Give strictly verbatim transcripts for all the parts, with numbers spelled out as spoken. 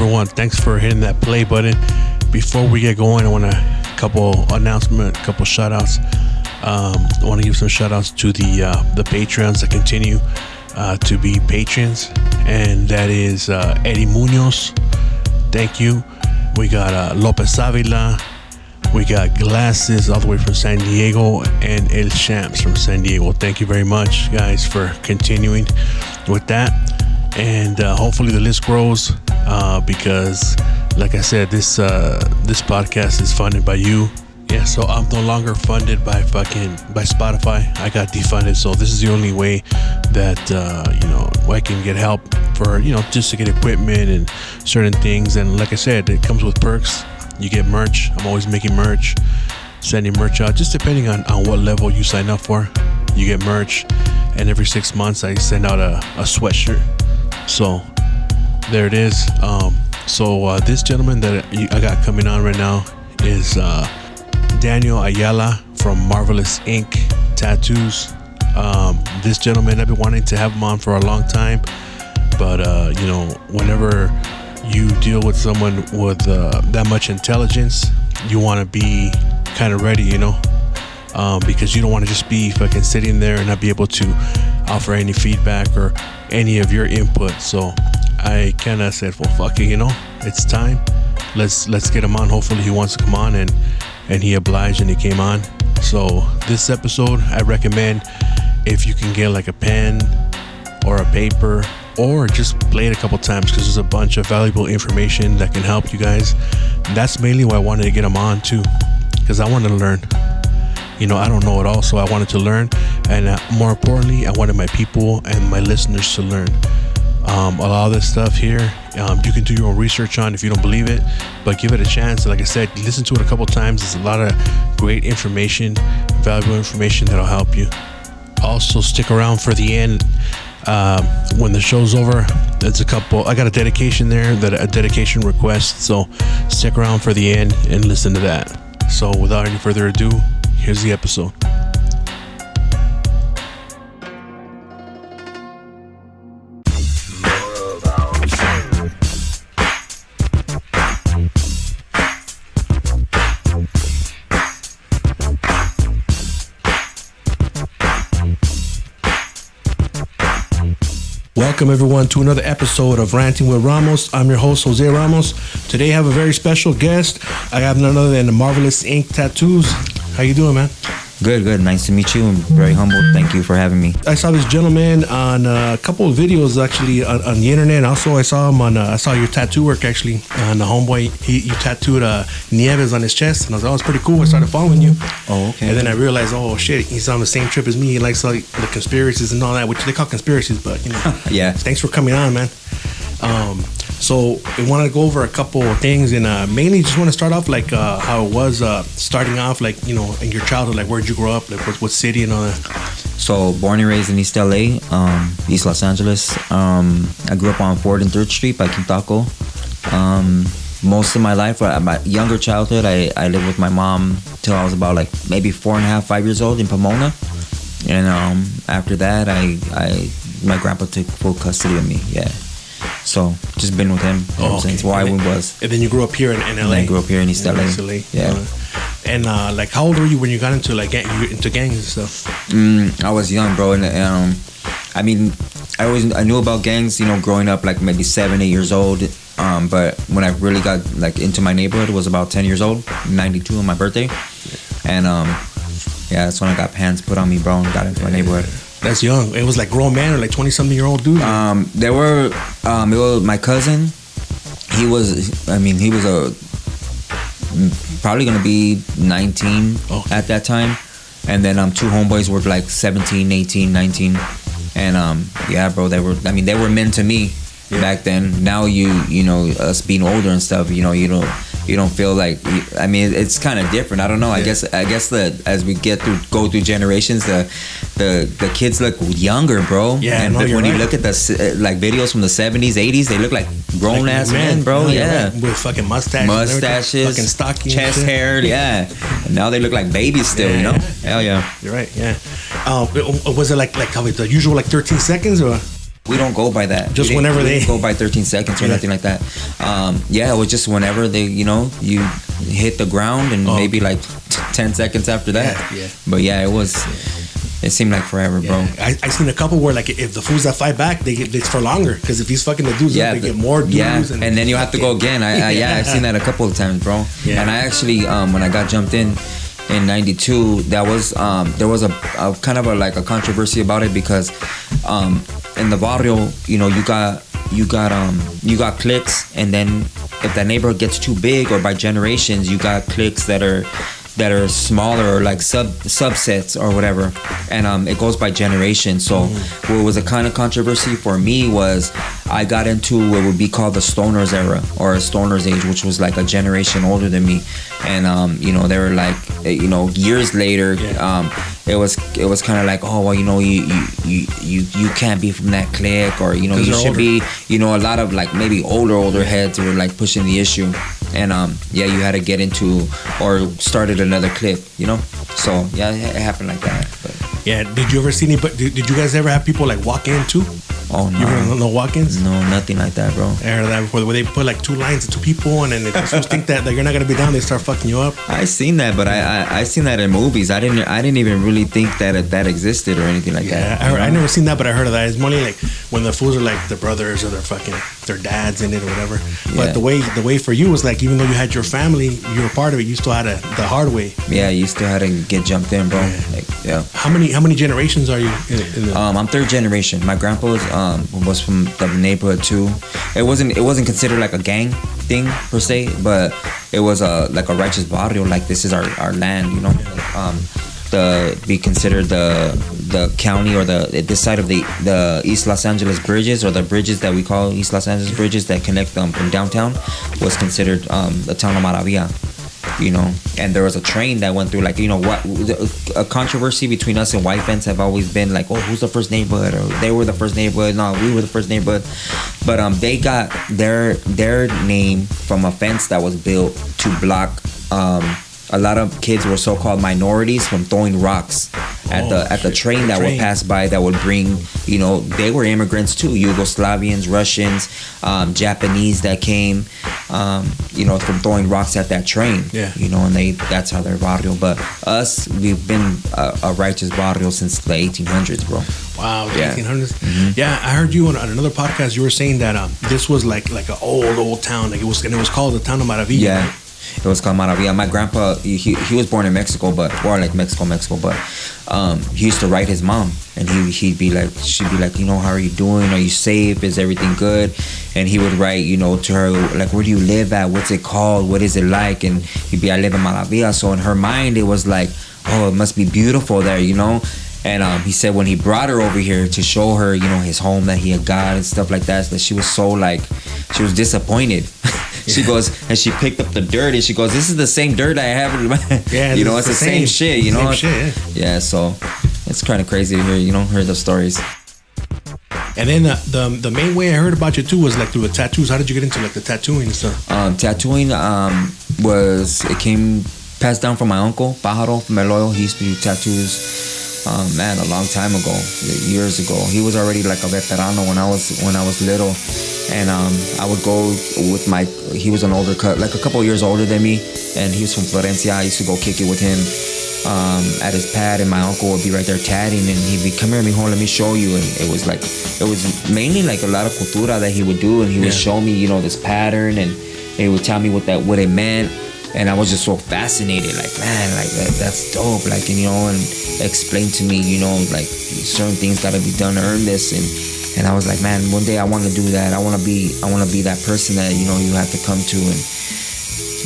everyone. Thanks for hitting that play button. Before we get going, I want a couple announcements, a couple shout outs. Um, I want to give some shout outs to the uh, the Patreons that continue uh, to be patrons, and that is uh, Eddie Munoz. Thank you. We got uh, Lopez Avila. We got Glasses all the way from San Diego, and El Champs from San Diego. Thank you very much, guys, for continuing with that. And uh, hopefully the list grows uh, because, like I said, this uh, this podcast is funded by you. Yeah, so I'm no longer funded by fucking by Spotify. I got defunded, so this is the only way that uh, you know I can get help for you know just to get equipment and certain things. And like I said, it comes with perks. You get merch. I'm always making merch, sending merch out, just depending on, on what level you sign up for. You get merch, and every six months I send out a, a sweatshirt. So there it is. Um, so uh, this gentleman that I got coming on right now is uh, Daniel Ayala from Marvelous Ink Tattoos. Um, this gentleman, I've been wanting to have him on for a long time, but uh, you know, whenever you deal with someone with uh, that much intelligence, you want to be kind of ready, you know, um, because you don't want to just be fucking sitting there and not be able to offer any feedback or any of your input. So I kind of said, well, fuck it, you know, it's time. Let's let's get him on. Hopefully he wants to come on, and and he obliged and he came on. So this episode, I recommend if you can get like a pen or a paper, or just play it a couple times, because there's a bunch of valuable information that can help you guys. That's mainly why I wanted to get them on too, because I wanted to learn. You know, I don't know it all, so I wanted to learn, and uh, more importantly, I wanted my people and my listeners to learn. Um, a lot of this stuff here, um, you can do your own research on if you don't believe it, but give it a chance. Like I said, listen to it a couple times. There's a lot of great information, valuable information that'll help you. Also, stick around for the end. Um, when the show's over, there's a couple, I got a dedication there, that a dedication request, so stick around for the end and listen to that. So without any further ado, here's the episode. Welcome everyone to another episode of Ranting with Ramos. I'm your host, Jose Ramos. Today I have a very special guest. I have none other than the Marvelous Ink Tattoos. How you doing, man? Good, good. Nice to meet you. I'm very humbled. Thank you for having me. I saw this gentleman on a couple of videos actually on, on the internet. Also, I saw him on, uh, I saw your tattoo work actually on the homeboy. He, you tattooed uh, Nieves on his chest, and I was like, oh, it's pretty cool. I started following you. Oh, okay. And then I realized, oh shit, he's on the same trip as me. He likes all the conspiracies and all that, which they call conspiracies, but you know. Yeah. Thanks for coming on, man. Um, so we want to go over a couple of things, and uh, mainly just want to start off like uh, how it was uh, starting off, like, you know, in your childhood, like where did you grow up, like what, what city and all that. So born and raised in East L A, um, East Los Angeles. Um, I grew up on Fourth and Third Street by Quintaco. Um, most of my life, my younger childhood, I, I lived with my mom till I was about like maybe four and a half, five years old in Pomona, and um, after that, I, I my grandpa took full custody of me. Yeah. So just been with him oh, okay. since where I was. And then you grew up here in, in L A. And I grew up here in East L A. L A. Yeah. Uh, and uh, like, how old were you when you got into like into gangs and stuff? Mm, I was young, bro. And um, I mean, I always I knew about gangs, you know, growing up, like maybe seven, eight years old. Um, but when I really got like into my neighborhood, was about ten years old, ninety-two on my birthday, and um, yeah, that's when I got pants put on me, bro, and got into my neighborhood. That's young. It was like grown man or like twenty-something year old dude. Um, there were, um, it was my cousin. He was, I mean, he was a probably gonna be nineteen oh. at that time, and then um, two homeboys were like seventeen, eighteen, nineteen, and um, yeah, bro, they were. I mean, they were men to me yeah. back then. Now you, you know, us being older and stuff, you know, you don't, you don't feel like. I mean, it's kind of different. I don't know. I yeah. guess, I guess that as we get through, go through generations, the. The the kids look younger, bro. Yeah, and no, when right. you look at the like videos from the seventies, eighties, they look like grown like ass men, men bro. No, yeah, right. with fucking mustaches, mustaches, fucking stockings, chest hair. Yeah, and now they look like babies still. Yeah, you know? Yeah. Hell yeah. You're right. Yeah. Um, was it like like how the usual like thirteen seconds or? we don't go by that. Just whenever they go by thirteen seconds or nothing like that. Um, yeah, it was just whenever they, you know, you hit the ground and oh. maybe like t- ten seconds after that. Yeah, yeah. But yeah, it was. It seemed like forever, yeah. bro. I I seen a couple where like if the fools that fight back, they get it's for longer because if he's fucking the dudes, yeah, they the, get more dudes. Yeah, and, and then you have to go again. I, I yeah, I've seen that a couple of times, bro. Yeah. And I actually um, when I got jumped in in ninety-two, that was um, there was a, a kind of a like a controversy about it because um, in the barrio, you know, you got you got um you got cliques, and then if that neighborhood gets too big or by generations, you got cliques that are. that are smaller or like sub subsets or whatever, and um, it goes by generation. So mm-hmm. what was a kind of controversy for me was I got into what would be called the Stoner's era or a Stoner's age, which was like a generation older than me, and um, you know, they were like, you know, years later, yeah. um, it was it was kind of like, oh well, you know, you you you you can't be from that clique, or you know, you should older. be, you know, a lot of like maybe older older heads were like pushing the issue. And um, yeah, you had to get into or started another clip, you know. So yeah, it happened like that. But. Yeah. Did you ever see any? But did, did you guys ever have people like walk in too? Oh no. You heard no walk-ins? No, nothing like that, bro. I heard that before, where they put like two lines of two people, and then if you think that like, you're not gonna be down, they start fucking you up. I seen that, but I, I I seen that in movies. I didn't I didn't even really think that it, that existed or anything like yeah, that. I heard, I never seen that, but I heard of that. It's money like when the fools are like their brothers or their fucking their dads in it or whatever. But yeah. the way the way for you was like, even though you had your family, you were part of it. You still had a, the hard way. Yeah, you still had to get jumped in, bro. Yeah. Like, yeah. How many how many generations are you? In, in the- um, I'm third generation. My grandpa was. Um, was from the neighborhood too. It wasn't. It wasn't considered like a gang thing per se, but it was a like a righteous barrio. Like this is our, our land, you know. Um, the be considered the the county or the this side of the the East Los Angeles bridges or the bridges that we call East Los Angeles bridges that connect them um, from downtown was considered um, the town of Maravilla. You know, and there was a train that went through, like, you know, what a controversy between us and white fans have always been like, oh, who's the first neighborhood? Or they were the first neighborhood. No, we were the first neighborhood. But um, they got their their name from a fence that was built to block um, a lot of kids who were so-called minorities from throwing rocks at oh, the at the train the that train. would pass by that would bring, you know, they were immigrants too, Yugoslavians, Russians, um, Japanese that came, um, you know, from throwing rocks at that train, yeah. you know, and they that's how their barrio. But us, we've been a, a righteous barrio since the eighteen hundreds, bro. Wow, the yeah. eighteen hundreds. Mm-hmm. Yeah, I heard you on, on another podcast. You were saying that um, this was like like an old old town, like it was, and it was called the town of Maravilla. Yeah. Right? It was called Maravilla. My grandpa, he he was born in Mexico, but or like Mexico, Mexico, but um, he used to write his mom, and he he'd be like, she'd be like, you know, how are you doing? Are you safe? Is everything good? And he would write, you know, to her like, where do you live at? What's it called? What is it like? And he'd be, I live in Maravilla. So in her mind, it was like, oh, it must be beautiful there, you know. And um, he said when he brought her over here to show her, you know, his home that he had got and stuff like that, that she was so like, she was disappointed. She goes, and she picked up the dirt, and she goes, this is the same dirt I have in my, yeah, you know, it's the same, same shit, you know? Same shit, yeah. yeah, so it's kind of crazy to hear, you know, hear the stories. And then uh, the the main way I heard about you too was like through the tattoos. How did you get into like the tattooing and stuff? Um, tattooing um, was, it came, passed down from my uncle, Pájaro from El Hoyo. He used to do tattoos. Um, man, a long time ago, years ago. He was already like a veterano when I was when I was little, and um, I would go with my. He was an older cut, like a couple years older than me, and he was from Florencia. I used to go kick it with him um, at his pad, and my uncle would be right there tatting, and he'd be, come here, mijo, let me show you. And it was like, it was mainly like a lot of cultura that he would do, and he would yeah. show me, you know, this pattern, and he would tell me what that what it meant. And I was just so fascinated, like, man, like, that, that's dope. Like, and, you know, and explain to me, you know, like, certain things gotta be done to earn this. And, and I was like, man, one day I want to do that. I want to be, I want to be that person that, you know, you have to come to. And,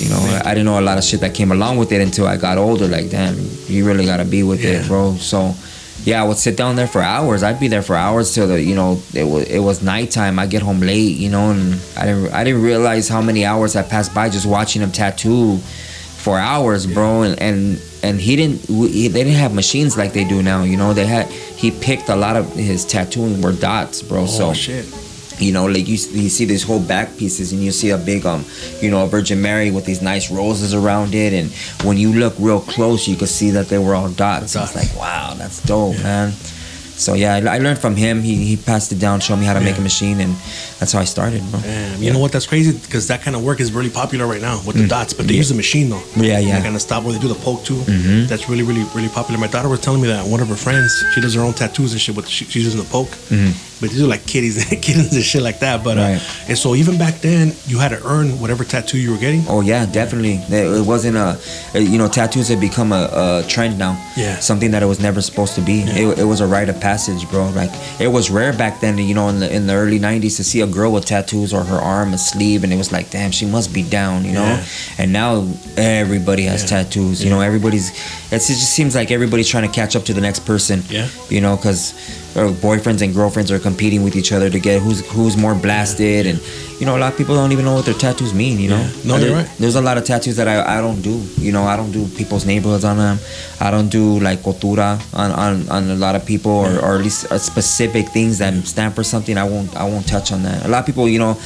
you know, I, I didn't know a lot of shit that came along with it until I got older. Like, damn, you really gotta be with yeah. it, bro. So, yeah, I would sit down there for hours. I'd be there for hours till the, you know, it was it was nighttime. I get home late, you know, and I didn't I didn't realize how many hours I passed by just watching him tattoo for hours, bro. And and, and he didn't he, they didn't have machines like they do now, you know. They had he picked a lot of his tattooing were dots, bro. Oh, so shit. You know, like you, you see these whole back pieces, and you see a big, um, you know, a Virgin Mary with these nice roses around it. And when you look real close, you could see that they were all dots. It's like, wow, that's dope, yeah. man. So yeah, I, I learned from him. He he passed it down, showed me how to yeah. make a machine, and that's how I started, bro. Damn. You yeah. know what? That's crazy because that kind of work is really popular right now with mm. the dots, but they yeah. use the machine though. Yeah, yeah. That kind of stop where they do the poke too. Mm-hmm. That's really, really, really popular. My daughter was telling me that one of her friends, she does her own tattoos and shit, but she, she's using the poke. Mm-hmm. But these are like kitties, kittens and shit like that. But right. uh, and so even back then, you had to earn whatever tattoo you were getting. Oh yeah, definitely. It wasn't a, you know, tattoos have become a, a trend now. Yeah. Something that it was never supposed to be. Yeah. It, it was a rite of passage, bro. Like it was rare back then, you know, in the in the early nineties to see a girl with tattoos or her arm, a sleeve, and it was like, damn, she must be down, you know. Yeah. And now everybody has yeah. tattoos. You yeah. know, everybody's. It's, it just seems like everybody's trying to catch up to the next person. Yeah. You know, because boyfriends and girlfriends are competing with each other to get who's who's more blasted, yeah. and you know, a lot of people don't even know what their tattoos mean. You know, yeah. no, you're right. There's a lot of tattoos that I, I don't do. You know, I don't do people's neighborhoods on them. I don't do like cotura on, on, on a lot of people, or, or at least specific things that stand for something. I won't I won't touch on that. A lot of people, you know,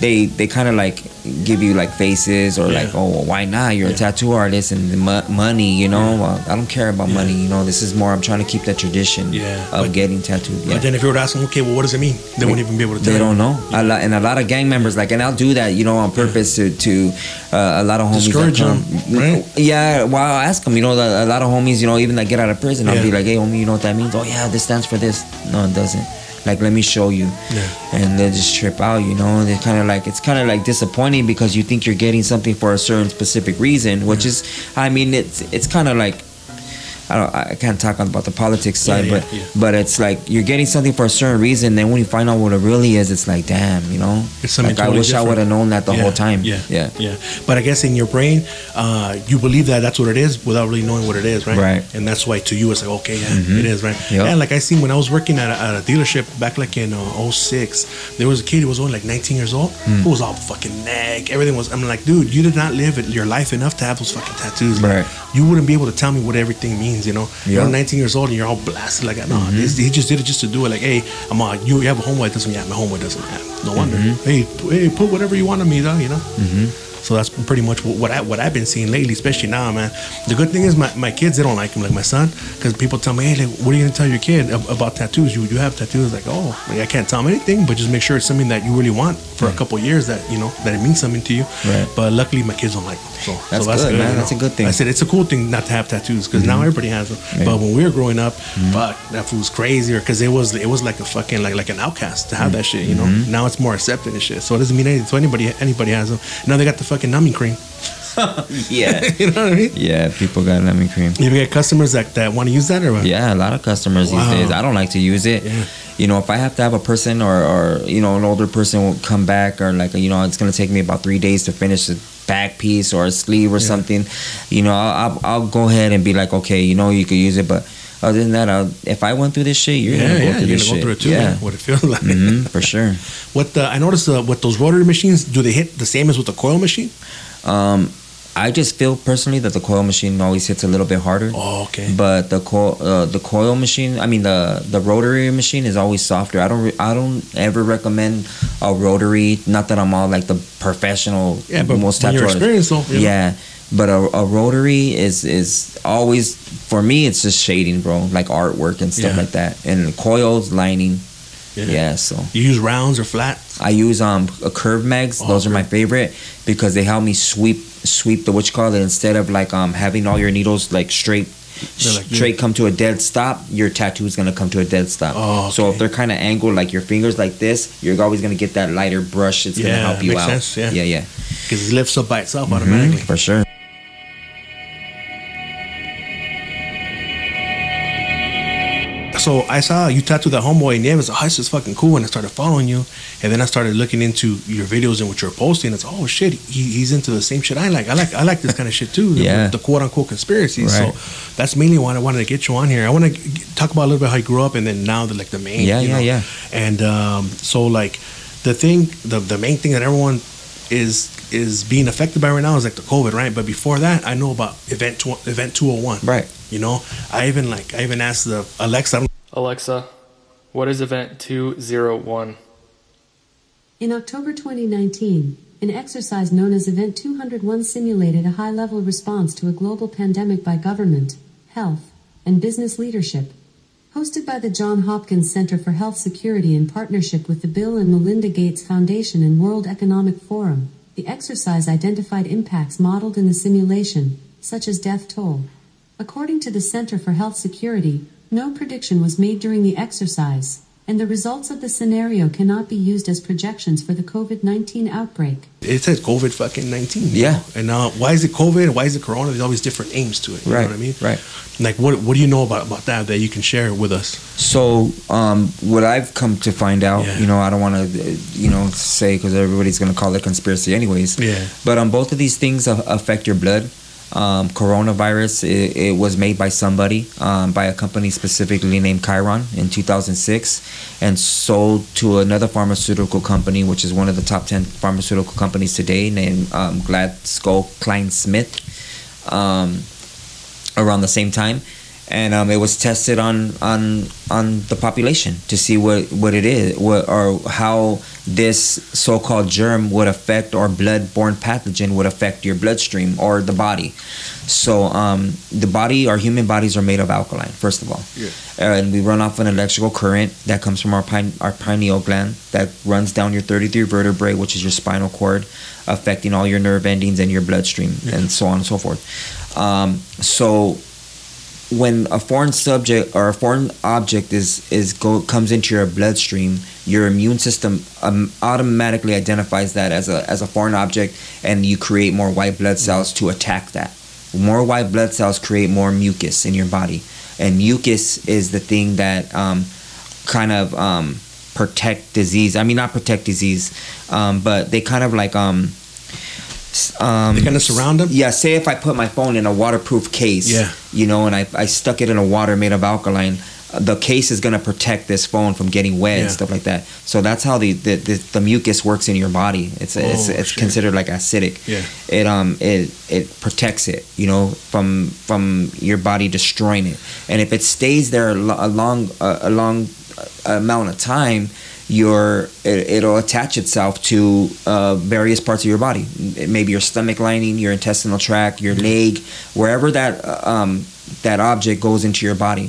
they they kind of like give you like faces or yeah. like, oh, well, why not? You're yeah. a tattoo artist and mo- money, you know. Yeah. Well, I don't care about yeah. money, you know. This is more, I'm trying to keep that tradition yeah. of but, getting tattooed. Yeah. But then if you were asking, okay, well, what does it mean? They won't even be able to tell. They don't know. Yeah. A lot, and a lot of gang members, like, and I'll do that, you know, on purpose yeah. to, to uh, a lot of homies. Discourage them, right? Yeah, well, I'll ask them, you know, a lot of homies, you know, even that get out of prison, yeah. I'll be like, hey, homie, you know what that means? Oh, yeah, this stands for this. No, it doesn't. Like, let me show you. Yeah. And they just trip out, you know. They kind of like, it's kind of like disappointing because you think you're getting something for a certain specific reason, which yeah. is, I mean, it's it's kind of like, I don't, I can't talk about the politics side, yeah, yeah, but yeah. but it's like you're getting something for a certain reason. Then when you find out what it really is, it's like, damn, you know. It's something like, totally I wish different. I would have known that the yeah, whole time. Yeah, yeah, yeah. But I guess in your brain, uh, you believe that that's what it is without really knowing what it is, right? Right. And that's why to you it's like, okay, yeah, mm-hmm. it is, right? Yep. And like I seen when I was working at a, at a dealership back like in uh, oh six, there was a kid who was only like nineteen years old mm. who was all fucking neck. Everything was. I'm like, dude, you did not live your life enough to have those fucking tattoos. Right. Like, you wouldn't be able to tell me what everything means. You know, yep. you're nineteen years old and you're all blasted like, no, mm-hmm. this, he just did it just to do it. Like, hey, I'm on. You, you have a homeboy that doesn't have. My homeboy doesn't have. No wonder. Mm-hmm. Hey, hey, put whatever you want on me, though. You know. Mm-hmm. So that's pretty much what I what I've been seeing lately, especially now, man. The good thing is my, my kids, they don't like him, like my son, because people tell me, hey, like, what are you gonna tell your kid about tattoos? You you have tattoos, like, oh, I can't tell him anything, but just make sure it's something that you really want for a couple of years, that you know that it means something to you. Right. But luckily, my kids don't like them, so that's, so that's good, good, man. You know? That's a good thing. I said it's a cool thing not to have tattoos because mm-hmm. now everybody has them. Right. But when we were growing up, mm-hmm. fuck, that fool's crazier because it was it was like a fucking like like an outcast to have mm-hmm. that shit. You know, mm-hmm. now it's more accepted and shit. So it doesn't mean anything. So anybody anybody has them. Now they got the fucking Fucking numbing cream. Yeah. You know what I mean? Yeah, people got numbing cream. You get customers that, that want to use that or what? Yeah, a lot of customers wow. these days. I don't like to use it. Yeah. You know, if I have to have a person or, or, you know, an older person will come back or like, you know, it's going to take me about three days to finish the back piece or a sleeve or yeah. something, you know, I'll, I'll, I'll go ahead and be like, okay, you know, you could use it, but other than that, I'll, if I went through this shit, you're yeah, gonna go yeah, through you're this gonna shit. Go through it too, yeah, man, what it feels like, mm-hmm, for sure. What the, I noticed uh, with those rotary machines, do they hit the same as with the coil machine? Um, I just feel personally that the coil machine always hits a little bit harder. Oh, okay. But the coil, uh, the coil machine, I mean the the rotary machine is always softer. I don't, re- I don't ever recommend a rotary. Not that I'm all like the professional, yeah, but most when you're experienced, though, you know? Yeah. But a, a rotary is, is always, for me, it's just shading, bro. Like artwork and stuff yeah. like that. And coils, lining. Yeah. yeah, so. You use rounds or flats? I use um a curve mags. Oh, Those great. Are my favorite because they help me sweep sweep the, what you call it, instead of like um having all your needles like straight. Like, straight come to a dead stop, your tattoo is going to come to a dead stop. Oh, okay. So if they're kind of angled, like your fingers like this, you're always going to get that lighter brush. It's yeah, going to help you makes out. Sense, yeah, yeah, yeah. Because it lifts up by itself mm-hmm, automatically. For sure. So I saw you tattooed that homeboy, and yeah, it was, oh, this is fucking cool. And I started following you, and then I started looking into your videos and what you're posting. It's oh shit, he, he's into the same shit I like. I like I like this kind of shit too. Yeah. The, the quote unquote conspiracies. Right. So that's mainly why I wanted to get you on here. I want to talk about a little bit how you grew up, and then now the like the main. Yeah, you yeah, know? yeah. And um, so like the thing, the the main thing that everyone is is being affected by right now is like the COVID, right? But before that, I know about event tw- event two oh one, right? You know, I even like I even asked the Alexa. I'm Alexa, what is Event two oh one? In October twenty nineteen, an exercise known as Event two oh one simulated a high-level response to a global pandemic by government, health, and business leadership. hosted by the Johns Hopkins Center for Health Security in partnership with the Bill and Melinda Gates Foundation and World Economic Forum. The exercise identified impacts modeled in the simulation, such as death toll. According to the Center for Health Security, no prediction was made during the exercise, and the results of the scenario cannot be used as projections for the COVID nineteen outbreak. It says COVID fucking nineteen. Yeah. And now, why is it COVID? Why is it Corona? There's always different names to it. You right. know what I mean? Right. Like, what what do you know about, about that that you can share with us? So, um, what I've come to find out, yeah. you know, I don't want to, you know, say because everybody's going to call it conspiracy anyways. Yeah. But um, both of these things affect your blood. Um, coronavirus, it, it was made by somebody, um, by a company specifically named Chiron in two thousand six and sold to another pharmaceutical company, which is one of the top ten pharmaceutical companies today, named um, GlaxoSmithKline, um, around the same time. And um, it was tested on, on on the population to see what, what it is what, or how this so-called germ would affect, or blood-borne pathogen would affect your bloodstream or the body. So um, the body, our human bodies, are made of alkaline, first of all. Yeah. And we run off an electrical current that comes from our, pine, our pineal gland that runs down your thirty-three vertebrae, which is your spinal cord, affecting all your nerve endings and your bloodstream, yeah. and so on and so forth. Um, so... When a foreign subject or a foreign object is is go, comes into your bloodstream, your immune system um, automatically identifies that as a as a foreign object, and you create more white blood cells to attack that. More white blood cells create more mucus in your body, and mucus is the thing that um, kind of um, protect disease. I mean, not protect disease, um, but they kind of like. Um, Um, they kind of surround them? Yeah, say if I put my phone in a waterproof case, yeah. you know, and I, I stuck it in a water made of alkaline, the case is going to protect this phone from getting wet yeah. and stuff like that. So that's how the the, the, the mucus works in your body. It's oh, it's, it's considered like acidic. Yeah. It um it it protects it, you know, from from your body destroying it. And if it stays there a long a long amount of time, your it, it'll attach itself to uh, various parts of your body, maybe your stomach lining, your intestinal tract, your leg, wherever that um, that object goes into your body.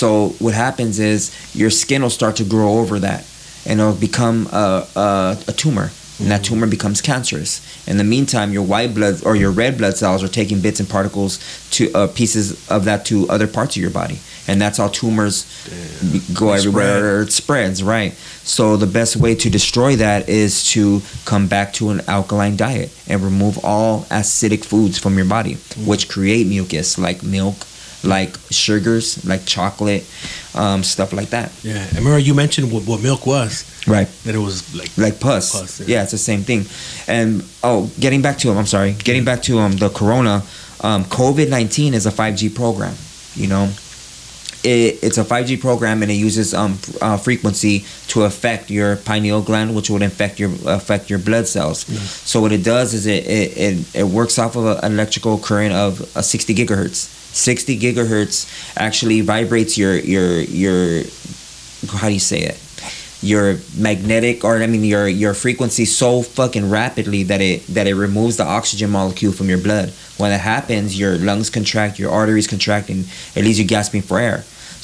So what happens is your skin will start to grow over that, and it'll become a a, a tumor, and that tumor becomes cancerous. In the meantime, your white blood or your red blood cells are taking bits and particles to uh, pieces of that to other parts of your body. And that's how tumors Damn. go they everywhere. Spread. It spreads, right? So the best way to destroy that is to come back to an alkaline diet and remove all acidic foods from your body, mm. which create mucus, like milk, like sugars, like chocolate, um, stuff like that. Yeah, I remember you mentioned what, what milk was, right? That it was like like pus. pus yeah. yeah, it's the same thing. And oh, getting back to um, I'm sorry, getting back to um the corona, um, COVID nineteen is a five G program, you know. It, it's a five G program, and it uses um, uh, frequency to affect your pineal gland, which would affect your affect your blood cells. Mm-hmm. So what it does is it it, it, it works off of a, an electrical current of uh, sixty gigahertz. sixty gigahertz actually vibrates your your your how do you say it? Your magnetic, or I mean your your frequency so fucking rapidly that it that it removes the oxygen molecule from your blood. When that happens, your lungs contract, your arteries contract, and it leaves you gasping for air.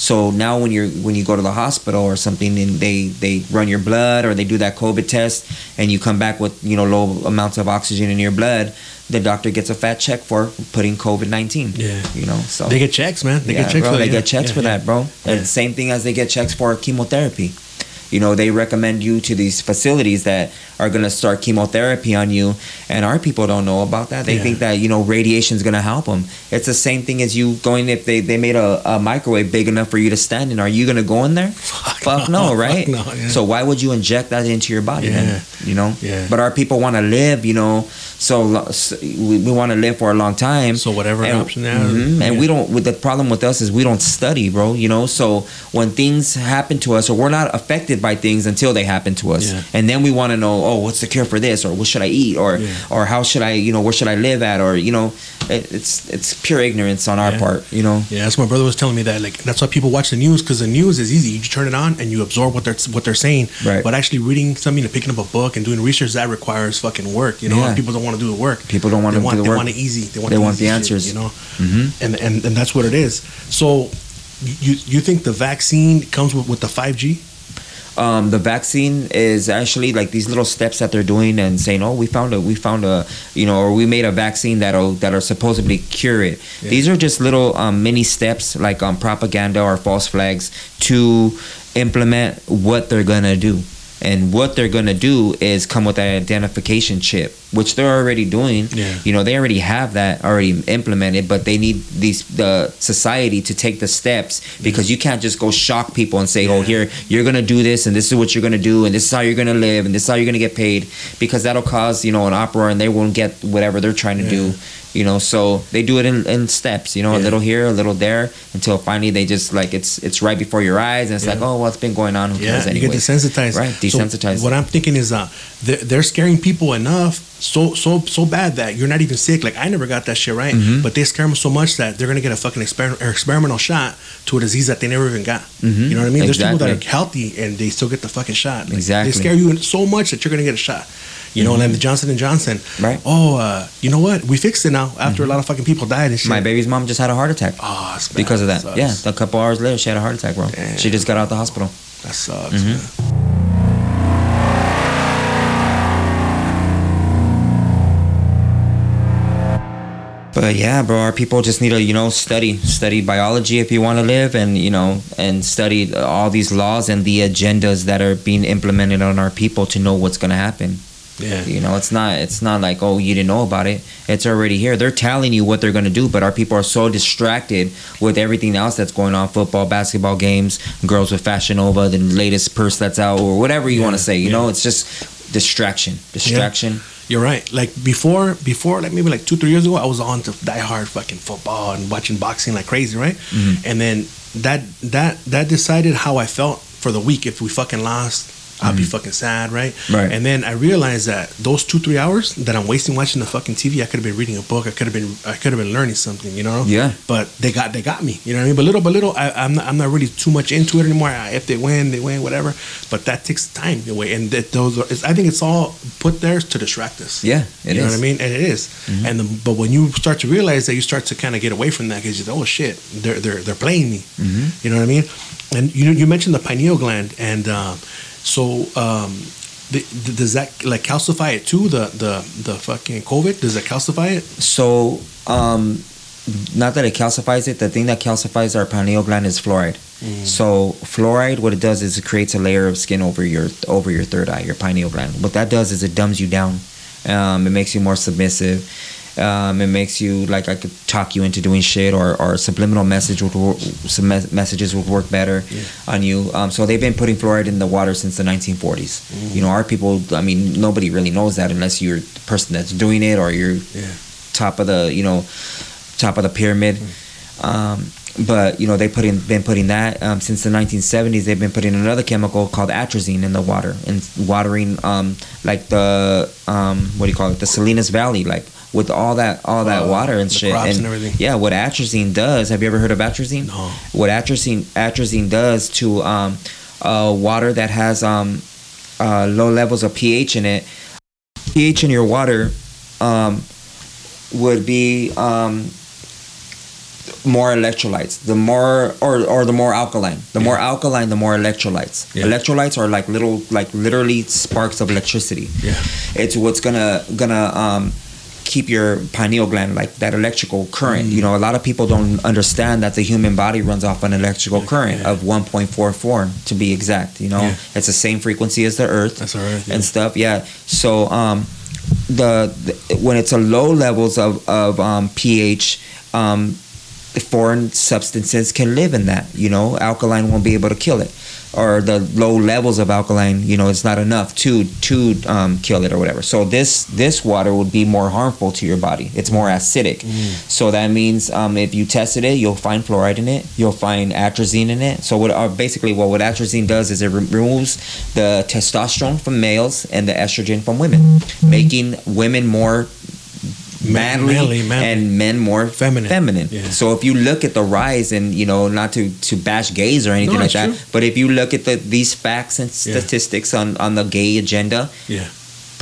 So now when you're when you go to the hospital or something, and they, they run your blood or they do that COVID test, and you come back with, you know, low amounts of oxygen in your blood, the doctor gets a fat check for putting COVID nineteen. Yeah, you know, so they get checks, man. They yeah, get checks. Bro, for they yeah. get checks yeah, for yeah. that, bro. Yeah. And same thing as they get checks for chemotherapy. You know, they recommend you to these facilities that are going to start chemotherapy on you. And our people don't know about that. They yeah. think that, you know, radiation is going to help them. It's the same thing as you going, if they, they made a, a microwave big enough for you to stand in, are you going to go in there? Fuck, fuck no, no, right? Fuck no, yeah. So why would you inject that into your body? Yeah. Then, you know? Yeah. But our people want to live, you know, so, so we, we want to live for a long time. So whatever and, option there. Mm-hmm, yeah. And we don't, with the problem with us is we don't study, bro, you know? So when things happen to us, or we're not affected by things until they happen to us, yeah. and then we want to know, oh, what's the cure for this, or what should I eat, or yeah. or how should I, you know, where should I live at, or, you know, it, it's it's pure ignorance on our yeah. part, you know. Yeah, that's what my brother was telling me, that like that's why people watch the news, because the news is easy. You just turn it on and you absorb what they're what they're saying. Right. But actually reading something and picking up a book and doing research, that requires fucking work, you know. Yeah. People don't want to do the work. People don't want to do the work. They want it easy. They want, they the, want the answers, shit, you know. Mm-hmm. And and and that's what it is. So. You you think the vaccine comes with, with the five G? Um, the vaccine is actually like these little steps that they're doing and saying, "Oh, we found a, we found a, you know, or we made a vaccine that'll that are supposedly cure it." Yeah. These are just little um, mini steps, like um, propaganda or false flags, to implement what they're gonna do. And what they're gonna do is come with that identification chip, which they're already doing. Yeah. You know, they already have that already implemented, but they need these the society to take the steps, because you can't just go shock people and say, yeah. "Oh, here you're gonna do this, and this is what you're gonna do, and this is how you're gonna live, and this is how you're gonna get paid," because that'll cause you know an uproar, and they won't get whatever they're trying to yeah. do. You know, so they do it in, in steps. You know, yeah. a little here, a little there, until finally they just like it's it's right before your eyes, and it's yeah. like, oh well, it's been going on. Who yeah, cares anyway? You get desensitized, right? Desensitized. So what I'm thinking is, uh, they're, they're scaring people enough so so so bad that you're not even sick. Like I never got that shit right, mm-hmm. but they scare them so much that they're gonna get a fucking exper- experimental shot to a disease that they never even got. Mm-hmm. You know what I mean? Exactly. There's people that are healthy and they still get the fucking shot. Like, exactly. They scare you so much that you're gonna get a shot. You know, mm-hmm. and then Johnson and Johnson. Right. Oh, uh, you know what? We fixed it now. After mm-hmm. a lot of fucking people died and shit. My baby's mom just had a heart attack. Oh, that's bad. Because of that. that yeah. A couple hours later, she had a heart attack, bro. Damn. She just got out of the hospital. That sucks, mm-hmm. man. But yeah, bro, our people just need to, you know, study, study biology if you want to live, and, you know, and study all these laws and the agendas that are being implemented on our people to know what's going to happen. Yeah. You know, it's not it's not like, oh, you didn't know about it. It's already here. They're telling you what they're going to do, but our people are so distracted with everything else that's going on, football, basketball games, girls with Fashion Nova, the latest purse that's out, or whatever you yeah. want to say. You yeah. know, it's just distraction, distraction. Yeah. You're right. Like before, before like maybe like two, three years ago, I was on to diehard fucking football and watching boxing like crazy, right? Mm-hmm. And then that that that decided how I felt for the week. If we fucking lost, I'll mm-hmm. be fucking sad, right? Right. And then I realized that those two, three hours that I'm wasting watching the fucking T V, I could have been reading a book. I could have been I could have been learning something, you know? Yeah. But they got they got me, you know what I mean? But little by little, I, I'm not, I'm not really too much into it anymore. I, if they win, they win, whatever. But that takes time away, and that those are, it's, I think it's all put there to distract us. Yeah, it you is. You know what I mean? And it is. Mm-hmm. And the, but when you start to realize that, you start to kind of get away from that because you're oh shit, they're they're they're playing me. Mm-hmm. You know what I mean? And you you mentioned the pineal gland and. Um, So, um, th- th- does that like calcify it too? The, the, the fucking COVID, does it calcify it? So, um, not that it calcifies it. The thing that calcifies our pineal gland is fluoride. Mm. So fluoride, what it does is it creates a layer of skin over your over your third eye, your pineal gland. What that does is it dumbs you down. Um, it makes you more submissive. Um, it makes you like I could talk you into doing shit, or, or subliminal message would work, some messages would work better yeah. on you. Um, so they've been putting fluoride in the water since the nineteen forties. Mm. You know, our people. I mean, nobody really knows that unless you're the person that's doing it, or you're yeah. top of the you know top of the pyramid. Mm. Um, But, you know, they've put in, been putting that um, since the nineteen seventies. They've been putting another chemical called atrazine in the water and watering um, like the, um, what do you call it, the Salinas Valley, like with all that all that uh, water and shit. Crops and, and everything. Yeah, what atrazine does, have you ever heard of atrazine? No. What atrazine, atrazine does to um, uh, water that has um, uh, low levels of pH in it, pH in your water um, would be... Um, more electrolytes, the more or or the more alkaline, the yeah. more alkaline, the more electrolytes. Yeah. Electrolytes are like little, like literally sparks of electricity. Yeah, it's what's gonna gonna um, keep your pineal gland like that electrical current. Mm. You know, a lot of people don't understand that the human body runs off an electrical yeah. current yeah. of one point four four to be exact. You know, yeah. it's the same frequency as the Earth. That's all right. Yeah. And stuff. Yeah. So um, the, the when it's a low levels of of um, pH. Um, Foreign substances can live in that, you know. Alkaline won't be able to kill it, or the low levels of alkaline, you know, it's not enough to to um, kill it or whatever. So this this water would be more harmful to your body. It's more acidic. Mm. So that means um, if you tested it, you'll find fluoride in it. You'll find atrazine in it. So what uh, basically what what atrazine does is it re- removes the testosterone from males and the estrogen from women, mm-hmm. making women more. Manly, manly, manly and men more feminine. feminine. Yeah. So if you look at the rise, and you know, not to, to bash gays or anything no, like that, true. But if you look at the, these facts and statistics yeah. on, on the gay agenda, yeah.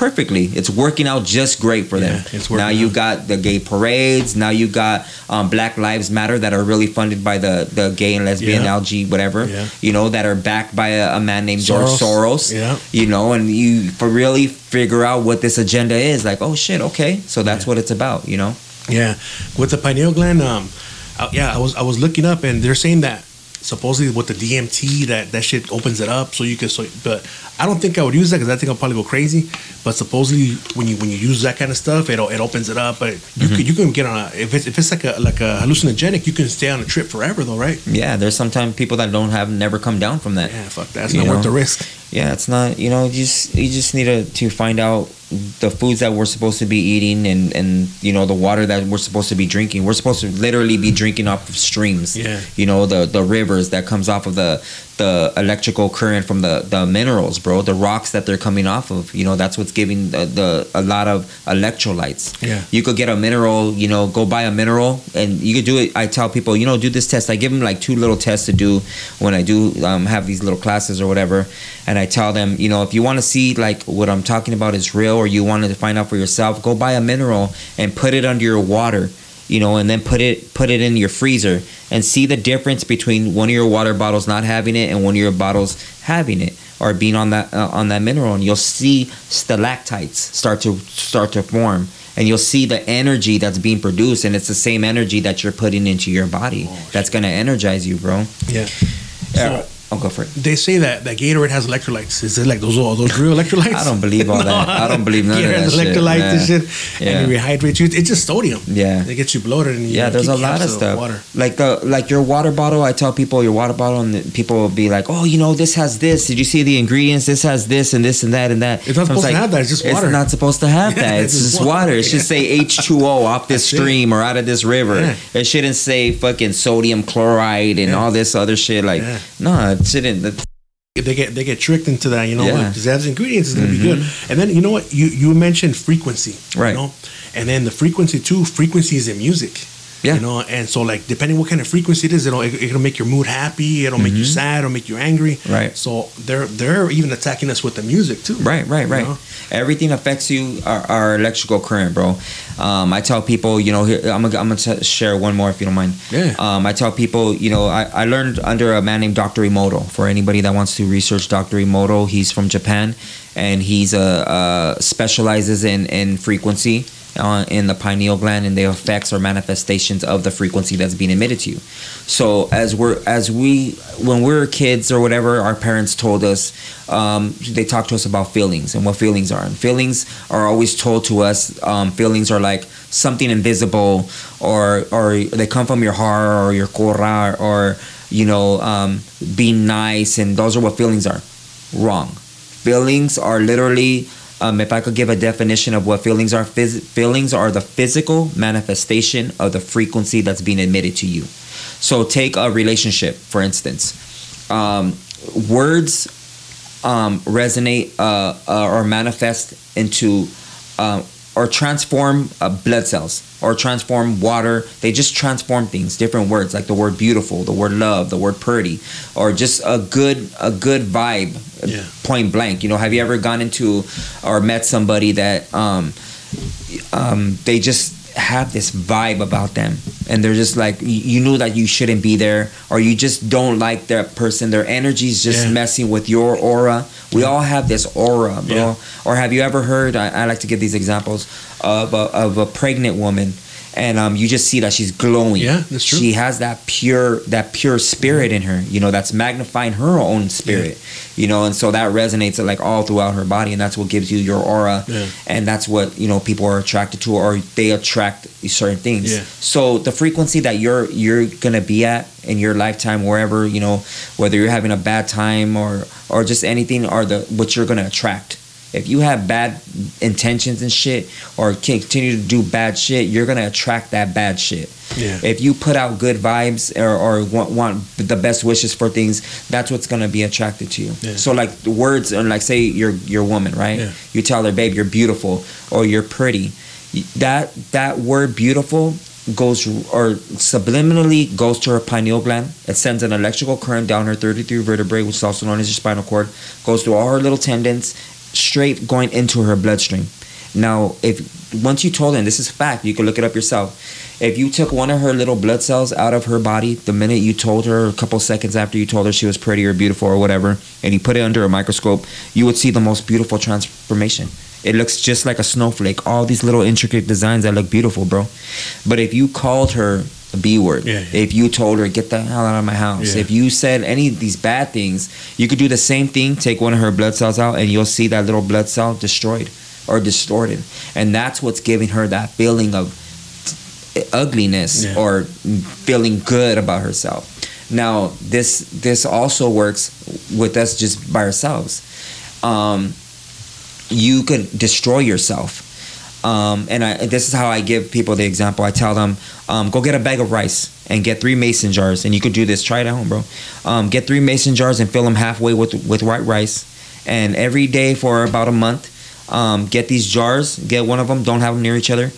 perfectly. It's working out just great for them. Yeah, it's working now you out. Got the gay parades. Now you got um, Black Lives Matter that are really funded by the, the gay and lesbian, yeah. L G, whatever, yeah. you know, that are backed by a, a man named Soros. George Soros, yeah. you know, and you for really figure out what this agenda is. Like, oh, shit, okay. So that's yeah. what it's about, you know? Yeah. With the pineal gland, um, I, yeah, I was I was looking up and they're saying that supposedly with the D M T that that shit opens it up so you can so but I don't think I would use that because I think I'll probably go crazy. But supposedly when you when you use that kind of stuff, it it opens it up. But you mm-hmm. can you can get on a if it's if it's like a like a hallucinogenic, you can stay on a trip forever though, right? Yeah, there's sometimes people that don't have never come down from that. Yeah, fuck that's not know? worth the risk. Yeah, it's not, you know, you just you just need to to find out the foods that we're supposed to be eating and, and, you know, the water that we're supposed to be drinking. We're supposed to literally be drinking off of streams. Yeah. You know, the, the rivers that comes off of the the electrical current from the, the minerals, bro. The rocks that they're coming off of. You know, that's what's giving the, the a lot of electrolytes. Yeah. You could get a mineral, you know, go buy a mineral and you could do it. I tell people, you know, do this test. I give them like two little tests to do when I do um, have these little classes or whatever. And I tell them, you know, if you want to see like what I'm talking about is real or you wanted to find out for yourself, go buy a mineral and put it under your water. You know, and then put it put it in your freezer and see the difference between one of your water bottles not having it and one of your bottles having it or being on that uh, on that mineral, and you'll see stalactites start to start to form, and you'll see the energy that's being produced, and it's the same energy that you're putting into your body oh, that's going to energize you, bro. Yeah. Yeah. So- I'll go for it. They say that, that Gatorade has electrolytes. Is it like those all those real electrolytes? I don't believe all no, that. I don't believe none Gatorade of that shit. Gatorade has electrolytes and shit. Yeah. And it rehydrates you. It's just sodium. Yeah. It gets you bloated. And you yeah, there's a lot of stuff. Water. Like the like your water bottle, I tell people your water bottle, and the, people will be like, oh, you know, this has this. Did you see the ingredients? This has this and this and that and that. It's not so supposed like, to have that. It's just water. It's not supposed to have yeah, that. It's just water. water. It should say H two O off this That's stream it. or out of this river. Yeah. It shouldn't say fucking sodium chloride and yeah. all this other shit. Like, yeah. no, shouldn't that's- they get they get tricked into that, you know, yeah. because that's ingredients is gonna mm-hmm. be good. And then you know what you you mentioned frequency, right? You know? And then the frequency too. Frequency is in music, yeah. You know, and so like depending what kind of frequency it is, it'll it, it'll make your mood happy, it'll mm-hmm. make you sad, it'll make you angry, right? So they're they're even attacking us with the music too, right? Right? Right? You know? Everything affects you. Our, our electrical current, bro. Um, I tell people, you know, here, I'm gonna I'm gonna t- share one more if you don't mind. Yeah. Um, I tell people, you know, I, I learned under a man named Doctor Emoto. For anybody that wants to research Doctor Emoto, he's from Japan, and he's a, a specializes in in frequency uh, in the pineal gland and the effects or manifestations of the frequency that's being emitted to you. So as we're as we when we were kids or whatever, our parents told us um, they talked to us about feelings and what feelings are, and feelings are always told to us. Um, feelings are like like something invisible, or or they come from your heart or your korra, or you know, um, being nice, and those are what feelings are. Wrong. Feelings are literally, um, if I could give a definition of what feelings are, phys- feelings are the physical manifestation of the frequency that's being emitted to you. So take a relationship, for instance. Um, words um, resonate uh, uh, or manifest into uh, or transform uh, blood cells, or transform water. They just transform things, different words, like the word beautiful, the word love, the word pretty, or just a good a good vibe, yeah. point blank. You know, have you ever gone into or met somebody that um, um, they just have this vibe about them, and they're just like, you knew that you shouldn't be there, or you just don't like that person, their energy's just yeah. messing with your aura. We all have this aura, bro. Yeah. Or have you ever heard, I, I like to give these examples of a, of a pregnant woman, and um, you just see that she's glowing. Yeah, that's true. She has that pure that pure spirit in her, you know, that's magnifying her own spirit, yeah. you know, and so that resonates like all throughout her body, and that's what gives you your aura, yeah. and that's what, you know, people are attracted to, or they attract certain things. Yeah. So the frequency that you're you're gonna be at in your lifetime, wherever, you know, whether you're having a bad time or or just anything, are the what you're gonna attract. If you have bad intentions and shit, or continue to do bad shit, you're going to attract that bad shit. Yeah. If you put out good vibes or, or want, want the best wishes for things, that's what's going to be attracted to you. Yeah. So like words, and like say you're, you're a woman, right? Yeah. You tell her, babe, you're beautiful, or you're pretty. That, that word beautiful goes or subliminally goes to her pineal gland. It sends an electrical current down her thirty-three vertebrae, which is also known as your spinal cord, goes through all her little tendons, straight going into her bloodstream. Now, if once you told her, and this is fact, you can look it up yourself. If you took one of her little blood cells out of her body the minute you told her, a couple seconds after you told her she was pretty or beautiful or whatever, and you put it under a microscope, you would see the most beautiful transformation. It looks just like a snowflake. All these little intricate designs that look beautiful, bro. But if you called her a B word, yeah, yeah. if you told her, get the hell out of my house, yeah. if you said any of these bad things, you could do the same thing, take one of her blood cells out, and you'll see that little blood cell destroyed or distorted. And that's what's giving her that feeling of ugliness yeah. or feeling good about herself. Now, this this also works with us just by ourselves. Um, you could destroy yourself. Um, and I, this is how I give people the example. I tell them, um, go get a bag of rice and get three mason jars. And you could do this. Try it at home, bro. Um, get three mason jars and fill them halfway with, with white rice. And every day for about a month, Um, get these jars, get one of them, don't have them near each other,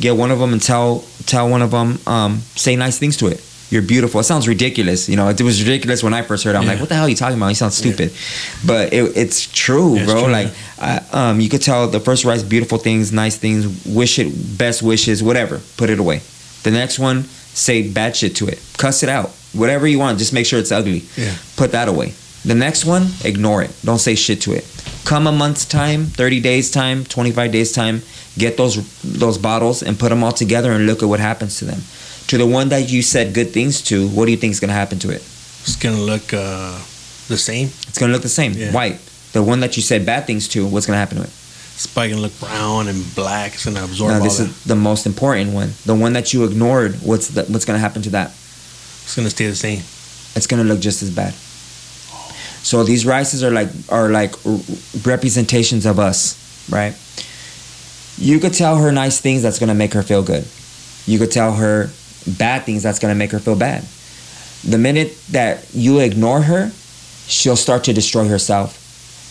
get one of them and tell tell one of them, um, say nice things to it. You're beautiful. It sounds ridiculous. You know, it was ridiculous when I first heard it. I'm yeah. like, what the hell are you talking about? You sound stupid. Yeah. But it, it's true, yeah, it's bro. True, like, yeah. I, um, you could tell the first rice, beautiful things, nice things, wish it, best wishes, whatever. Put it away. The next one, say bad shit to it. Cuss it out. Whatever you want. Just make sure it's ugly. Yeah. Put that away. The next one, ignore it. Don't say shit to it. Come a month's time, thirty days time, twenty-five days time, get those those bottles and put them all together and look at what happens to them. To the one that you said good things to, what do you think is going to happen to it? It's going to look uh, the same. It's going to look the same, yeah. white. The one that you said bad things to, what's going to happen to it? It's probably going to look brown and black. It's going to absorb all that. Now, this is the most important one. The one that you ignored, what's the, what's going to happen to that? It's going to stay the same. It's going to look just as bad. So these rices are like are like representations of us, right? You could tell her nice things that's gonna make her feel good. You could tell her bad things that's gonna make her feel bad. The minute that you ignore her, she'll start to destroy herself,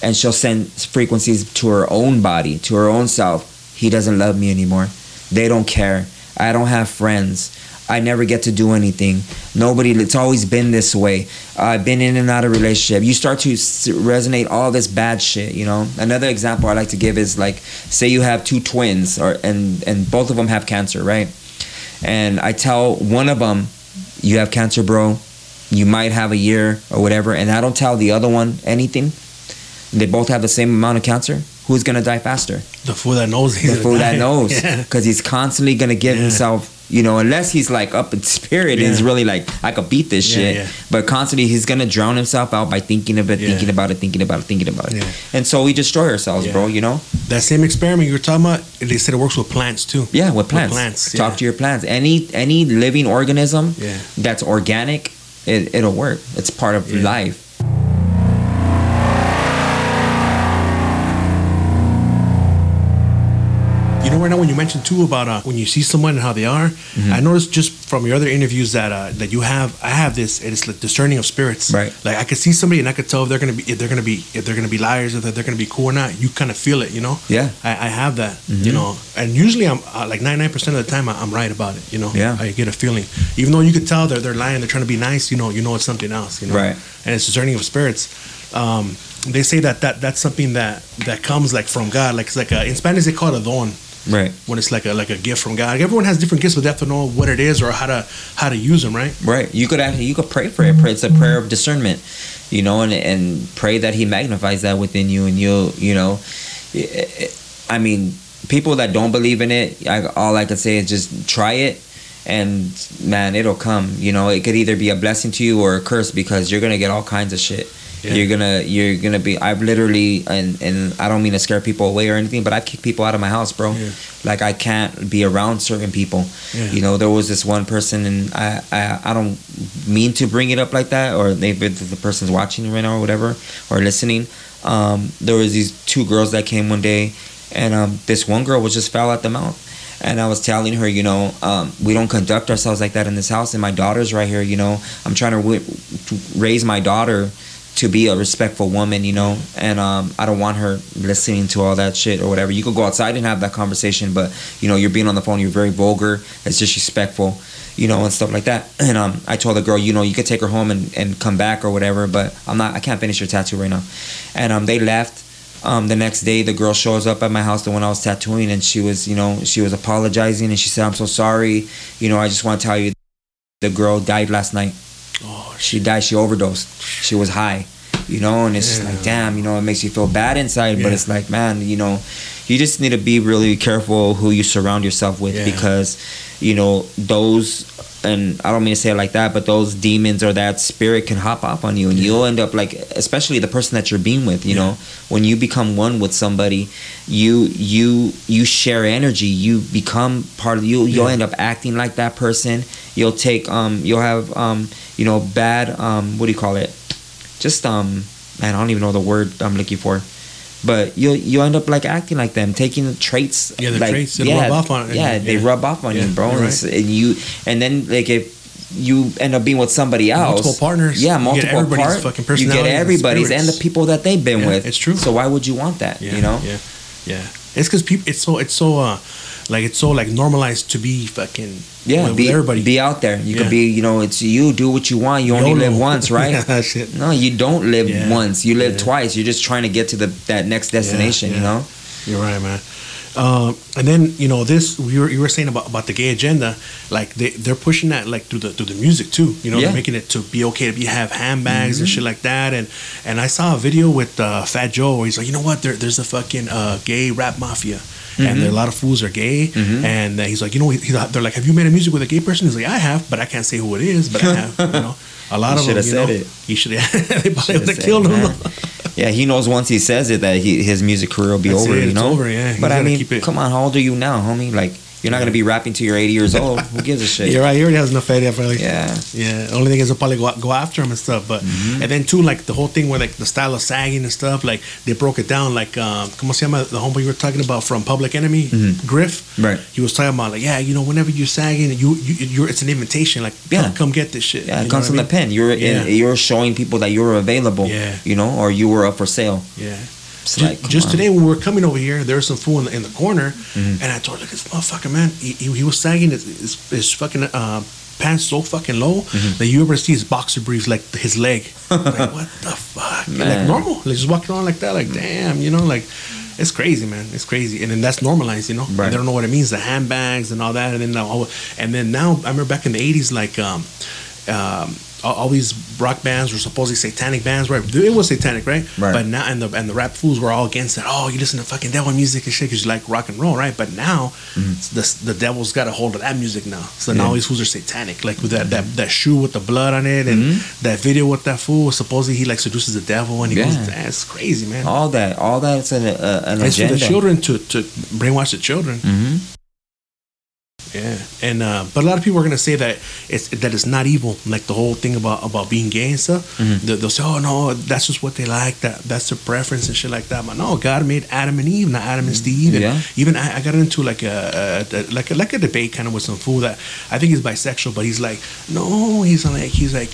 and she'll send frequencies to her own body, to her own self. He doesn't love me anymore. They don't care. I don't have friends. I never get to do anything. Nobody, it's always been this way. I've uh, been in and out of relationship. You start to resonate all this bad shit, you know? Another example I like to give is like, say you have two twins or and, and both of them have cancer, right? And I tell one of them, you have cancer, bro. You might have a year or whatever. And I don't tell the other one anything. They both have the same amount of cancer. Who's going to die faster? The fool that knows. The fool die. that knows. Because yeah. he's constantly going to give yeah. himself... You know, unless he's like up in spirit yeah. and is really like, I could beat this yeah, shit. Yeah. But constantly he's going to drown himself out by thinking of it, yeah. thinking about it, thinking about it, thinking about it. Yeah. And so we destroy ourselves, yeah. bro, you know? That same experiment you were talking about, they said it works with plants too. Yeah, with plants. With plants Talk yeah. to your plants. Any any living organism yeah. that's organic, it, it'll work. It's part of yeah. life. Right now, when you mentioned too about uh, when you see someone and how they are, mm-hmm. I noticed just from your other interviews that uh, that you have, I have this, and it's like discerning of spirits. Right. Like I could see somebody and I could tell if they're gonna be if they're gonna be if they're gonna be liars, if they're gonna be cool or not. You kind of feel it, you know. Yeah. I, I have that, mm-hmm. you know, and usually I'm uh, like ninety-nine percent of the time I, I'm right about it, you know. Yeah. I get a feeling, even though you could tell they're they're lying, they're trying to be nice, you know, you know it's something else, you know. Right. And it's discerning of spirits. Um, they say that, that that's something that that comes like from God, like it's like a, in Spanish they call it a don. Right. When it's like a like a gift from God. Like everyone has different gifts, but they have to know what it is or how to how to use them, right? Right. You could actually, you could pray for it. It's a prayer of discernment, you know, and and pray that He magnifies that within you, and you'll you know, I mean, people that don't believe in it, I, all I could say is just try it, and man, it'll come. You know, it could either be a blessing to you or a curse because you're gonna get all kinds of shit. Yeah. You're gonna, you're gonna be. I've literally, and and I don't mean to scare people away or anything, but I kick people out of my house, bro. Yeah. Like I can't be around certain people. Yeah. You know, there was this one person, and I, I, I don't mean to bring it up like that, or maybe the person's watching right now or whatever, or listening. Um, there was these two girls that came one day, and um, this one girl was just foul at the mouth. And I was telling her, you know, um, we don't conduct ourselves like that in this house. And my daughter's right here, you know. I'm trying to, w- to raise my daughter to be a respectful woman, you know, and um, I don't want her listening to all that shit or whatever. You could go outside and have that conversation, but, you know, you're being on the phone, you're very vulgar, it's disrespectful, you know, and stuff like that. And um, I told the girl, you know, you could take her home and, and come back or whatever, but I'm not, I can't finish your tattoo right now. And um, they left. Um, the next day, the girl shows up at my house, the one I was tattooing, and she was, you know, she was apologizing, and she said, "I'm so sorry. You know, I just want to tell you, the girl died last night. Oh, she died. She overdosed. She was high, you know." And it's yeah. just like, damn, you know, it makes you feel bad inside, yeah. but it's like, man, you know, you just need to be really careful who you surround yourself with, yeah. because, you know, those, and I don't mean to say it like that, but those demons or that spirit can hop up on you, and yeah. you'll end up like, especially the person that you're being with, you yeah. know, when you become one with somebody, you you you share energy, you become part of you, you'll yeah. end up acting like that person. You'll take um you'll have um you know bad um what do you call it, just um man, I don't even know the word I'm looking for, but you you end up like acting like them, taking the traits. Yeah, the like, traits that yeah, rub off on. Yeah, yeah, they rub off on yeah, you, bro. Right. And you, and then like if you end up being with somebody else, multiple partners. Yeah, multiple partners. You get everybody's part, fucking personalities. You get everybody's and, and the people that they've been yeah, with. It's true. So why would you want that? Yeah, you know. Yeah, yeah. It's because people. It's so. It's so. Uh, like it's so like normalized to be fucking. Yeah, with, be, with everybody. Be out there. You yeah. could be. You know, it's you. Do what you want. You only Yolo. live once, right? yeah, shit. No, you don't live yeah. once. You live yeah. twice. You're just trying to get to the that next destination. Yeah, yeah. You know. You're right, man. Um, and then you know this. We were you were saying about, about the gay agenda. Like they they're pushing that like through the through the music too. You know, yeah. they're making it to be okay to be have handbags mm-hmm. and shit like that. And and I saw a video with uh, Fat Joe where he's like, you know what? There, there's a fucking uh, gay rap mafia. Mm-hmm. And there, a lot of fools are gay. Mm-hmm. And he's like, you know, he, they're like, have you made a music with a gay person? He's like, I have, but I can't say who it is. But I have, you know, a lot of them. You should have said it. He should have. They probably would have killed him. Yeah, he knows once he says it that he, his music career will be That's over. It. You know, it's over. Yeah. But I mean, come on, how old are you now, homie? Like, you're not yeah. gonna be rapping till you're eighty years old. Who gives a shit? You're right. He already has enough idea, probably. Yeah. Yeah. Only thing is, they'll probably go, go after him and stuff. But mm-hmm. and then too, like the whole thing where like the style of sagging and stuff, like they broke it down. Like, um, como se llama, the homeboy you were talking about from Public Enemy, mm-hmm. Griff. Right. He was talking about like, yeah, you know, whenever you're sagging, you you you're, it's an invitation. Like, yeah. come, come get this shit. Yeah, you it comes from I mean? the pen. You're yeah. in, you're showing people that you're available. Yeah. You know, or you were up for sale. Yeah. Like, just on. Today when we were coming over here, there was some fool in the, in the corner, mm-hmm. and I told him, "Look, this motherfucker, man, he, he, he was sagging his, his, his fucking uh, pants so fucking low mm-hmm. that you ever see his boxer briefs like his leg. Like, what the fuck? Like normal? Like just walking around like that? Like damn, you know? Like it's crazy, man. It's crazy, and then that's normalized, you know? Right. And they don't know what it means, the handbags and all that, and then now, and then now, I remember back in the eighties, like um, um." all these rock bands were supposedly satanic bands, right? It was satanic, right? Right. But now, and the and the rap fools were all against it. Oh, you listen to fucking devil music and shit because you like rock and roll, right? But now, mm-hmm. the the devil's got a hold of that music now. So yeah. now these fools are satanic, like with that, that, that shoe with the blood on it, and mm-hmm. that video with that fool. Supposedly he like seduces the devil, and he yeah. goes, "That's crazy, man." All that, all that's an uh, an it's agenda. It's for the children to to brainwash the children. Mm-hmm. Yeah, and uh, but a lot of people are gonna say that it's that it's not evil, like the whole thing about, about being gay and stuff. Mm-hmm. They'll, they'll say, "Oh no, that's just what they like. That that's their preference and shit like that." But no, God made Adam and Eve, not Adam and Steve. And yeah. even I, I got into like a, a, a like a, like a debate kind of with some fool that I think he's bisexual, but he's like, no, he's like he's like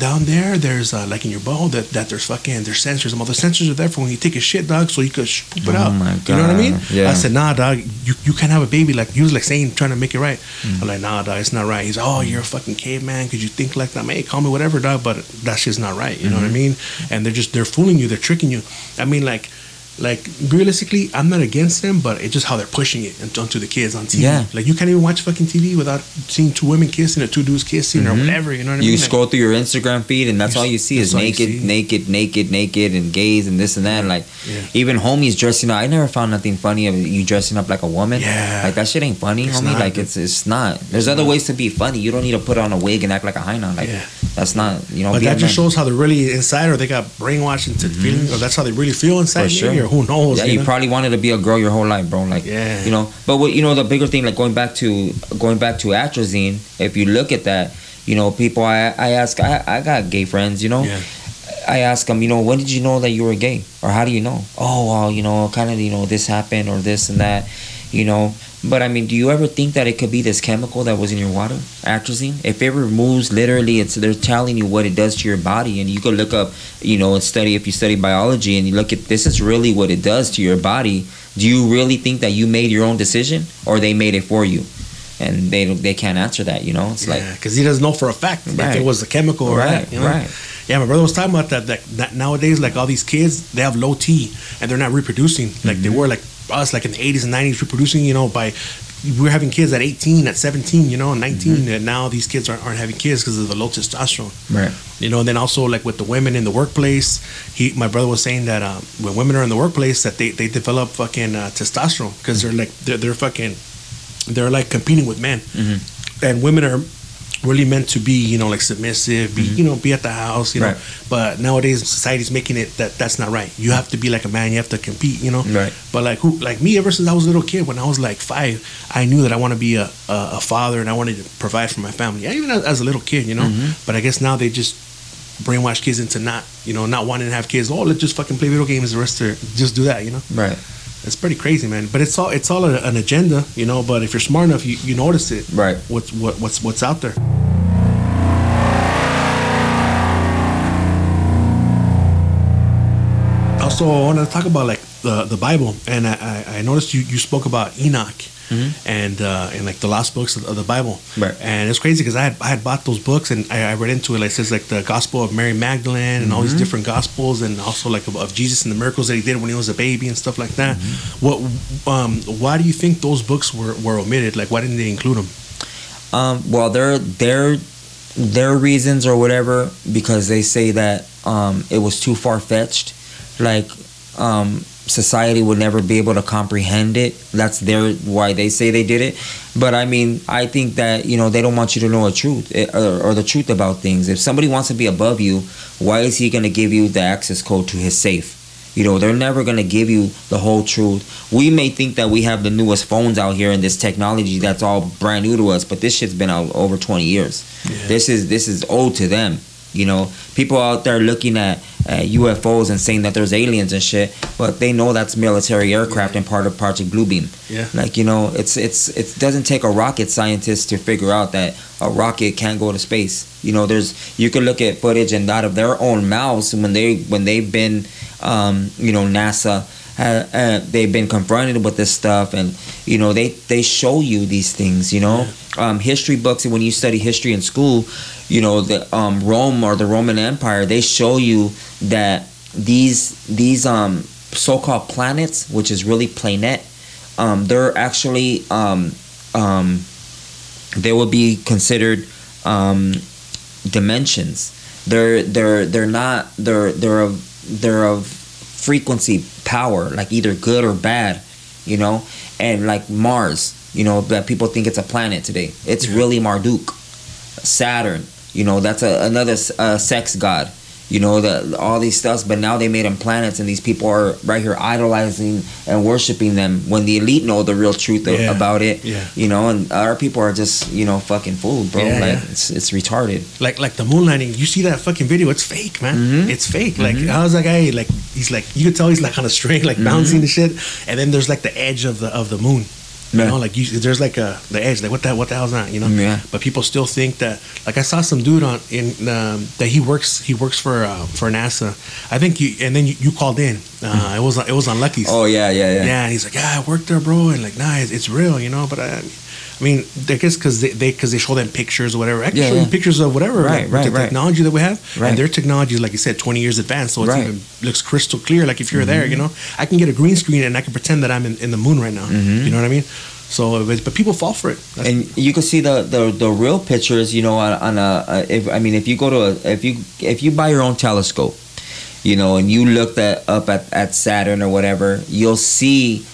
down there, there's uh, like in your ball that, that there's fucking there's sensors. All the sensors are there for when you take a shit, dog, so you could poop it oh out. My God. You know what I mean? Yeah. I said, nah, dog, you you can't have a baby. Like he was like saying trying to make it right. Mm. I'm like, nah, dog, it's not right. He's, oh, you're a fucking caveman because you think like that. Man, hey, call me whatever, dog, but that shit's not right. You mm-hmm. know what I mean? And they're just, they're fooling you. They're tricking you. I mean, like, like realistically, I'm not against them, but it's just how they're pushing it onto the kids on T V. Yeah. Like, you can't even watch fucking T V without seeing two women kissing or two dudes kissing mm-hmm. or whatever. You know what I mean? You like, scroll through your Instagram feed and that's all you see is naked, see. naked, naked, naked, and gays and this and that. Like, yeah. even homies dressing up. I never found nothing funny of you dressing up like a woman. Yeah. Like, that shit ain't funny, it's homie. Not, like, it's it's not. There's it's other not. ways to be funny. You don't need to put on a wig and act like a hyena. Like, yeah. that's not, you know. But that just shows how they're really inside, or they got brainwashed into mm-hmm. feeling, or that's how they really feel inside. For sure. Or who knows? Yeah, you, you know? Probably wanted to be a girl your whole life, bro. Like, yeah. you know. But what, you know, the bigger thing, like going back to going back to atrazine. If you look at that, you know, people. I I ask. I, I got gay friends. You know. Yeah. I ask them, you know, when did you know that you were gay, or how do you know? Oh, well, you know, kind of, you know, this happened or this and that, you know. But I mean, do you ever think that it could be this chemical that was in your water, atrazine? If it removes, literally, it's they're telling you what it does to your body, and you could look up, you know, and study if you study biology, and you look at this is really what it does to your body. Do you really think that you made your own decision, or they made it for you? And they they can't answer that, you know. It's yeah, like because he doesn't know for a fact right. if it was a chemical or right, that, you know? Right. Yeah, my brother was talking about that, that, that nowadays, like, all these kids, they have low T, and they're not reproducing. Like, mm-hmm. they were, like, us, like, in the eighties and nineties, reproducing, you know, by... We were having kids at eighteen, at seventeen, you know, nineteen, mm-hmm. and now these kids aren't, aren't having kids because of the low testosterone. Right. You know, and then also, like, with the women in the workplace, he, my brother was saying that um, when women are in the workplace, that they, they develop fucking uh, testosterone because they're, like, they're, they're fucking, they're, like, competing with men. Mm-hmm. And women are really meant to be, you know, like, submissive, be, mm-hmm. you know, be at the house, you right. know. But nowadays, society's making it that that's not right. You have to be like a man. You have to compete, you know. Right. But like who, like me, ever since I was a little kid, when I was like five, I knew that I want to be a, a a father and I wanted to provide for my family. Yeah, even as, as a little kid, you know. Mm-hmm. But I guess now they just brainwash kids into not, you know, not wanting to have kids. Oh, let's just fucking play video games the rest of their, just do that, you know. Right. It's pretty crazy, man. But it's all it's all an agenda, you know. But if you're smart enough, you, you notice it. Right. What's what what's what's out there. Also, I want to talk about like the the Bible, and I, I noticed you, you spoke about Enoch, mm-hmm. and uh, and like the lost books of the Bible. Right. And it's crazy because I had I had bought those books and I, I read into it. Like it says like the Gospel of Mary Magdalene and mm-hmm. all these different Gospels, and also like of, of Jesus and the miracles that he did when he was a baby and stuff like that. Mm-hmm. What um why do you think those books were, were omitted? Like why didn't they include them? Um, well, their their their reasons or whatever, because they say that um it was too far fetched. Like, um, society would never be able to comprehend it. That's their why they say they did it. But I mean, I think that, you know, they don't want you to know a truth or, or the truth about things. If somebody wants to be above you, why is he going to give you the access code to his safe? You know, they're never going to give you the whole truth. We may think that we have the newest phones out here and this technology that's all brand new to us, but this shit's been out over twenty years. Yeah. This is this is old to them. You know, people out there looking at uh, U F Os and saying that there's aliens and shit, but they know that's military aircraft and part of Project Blue Beam. Yeah. Like, you know, it's it's it doesn't take a rocket scientist to figure out that a rocket can't go to space. You know, there's you can look at footage and out of their own mouths when they when they've been, um, you know, NASA. Uh, uh, they've been confronted with this stuff, and you know they, they show you these things. You know, yeah. um, history books. And when you study history in school, you know the um, Rome or the Roman Empire, they show you that these these um, so-called planets, which is really planet, um, they're actually um, um, they will be considered um, dimensions. They're they're they're not they're they're of they're of frequency power, like either good or bad, you know. And like Mars, you know, that people think it's a planet today, it's mm-hmm. really Marduk. Saturn, you know, that's a, another uh, sex god, you know, the all these stuffs, but now they made them planets, and these people are right here idolizing and worshiping them when the elite know the real truth yeah. of, about it yeah. you know. And our people are just, you know, fucking fooled, bro. Yeah, like yeah. It's, it's retarded. Like like the moon landing, you see that fucking video, it's fake, man. Mm-hmm. It's fake. Like mm-hmm. how's that guy, like he's like, you could tell he's like on a string, like bouncing mm-hmm. and shit, and then there's like the edge of the of the moon, you yeah. know, like you, there's like a the edge, like what the what the hell's that, you know? Yeah. But people still think that. Like I saw some dude on in um, that he works he works for uh, for NASA, I think. You and then you, you called in. Uh, it was it was on Lucky's. Oh yeah, yeah, yeah. Yeah, and he's like, yeah, I worked there, bro, and like, nah, it's, it's real, you know. But I, I mean, I guess because they because they, they show them pictures or whatever. I can yeah, show yeah. them pictures of whatever, right, like, right, the right. technology that we have, right. and their technology is, like you said, twenty years advanced, so it right. even looks crystal clear. Like if you're mm-hmm. there, you know, I can get a green screen and I can pretend that I'm in, in the moon right now. Mm-hmm. You know what I mean? So, but people fall for it. That's and you can see the, the, the real pictures, you know, on, on a, a if I mean, if you go to a, if you if you buy your own telescope, you know, and you look that up at, at Saturn or whatever, you'll see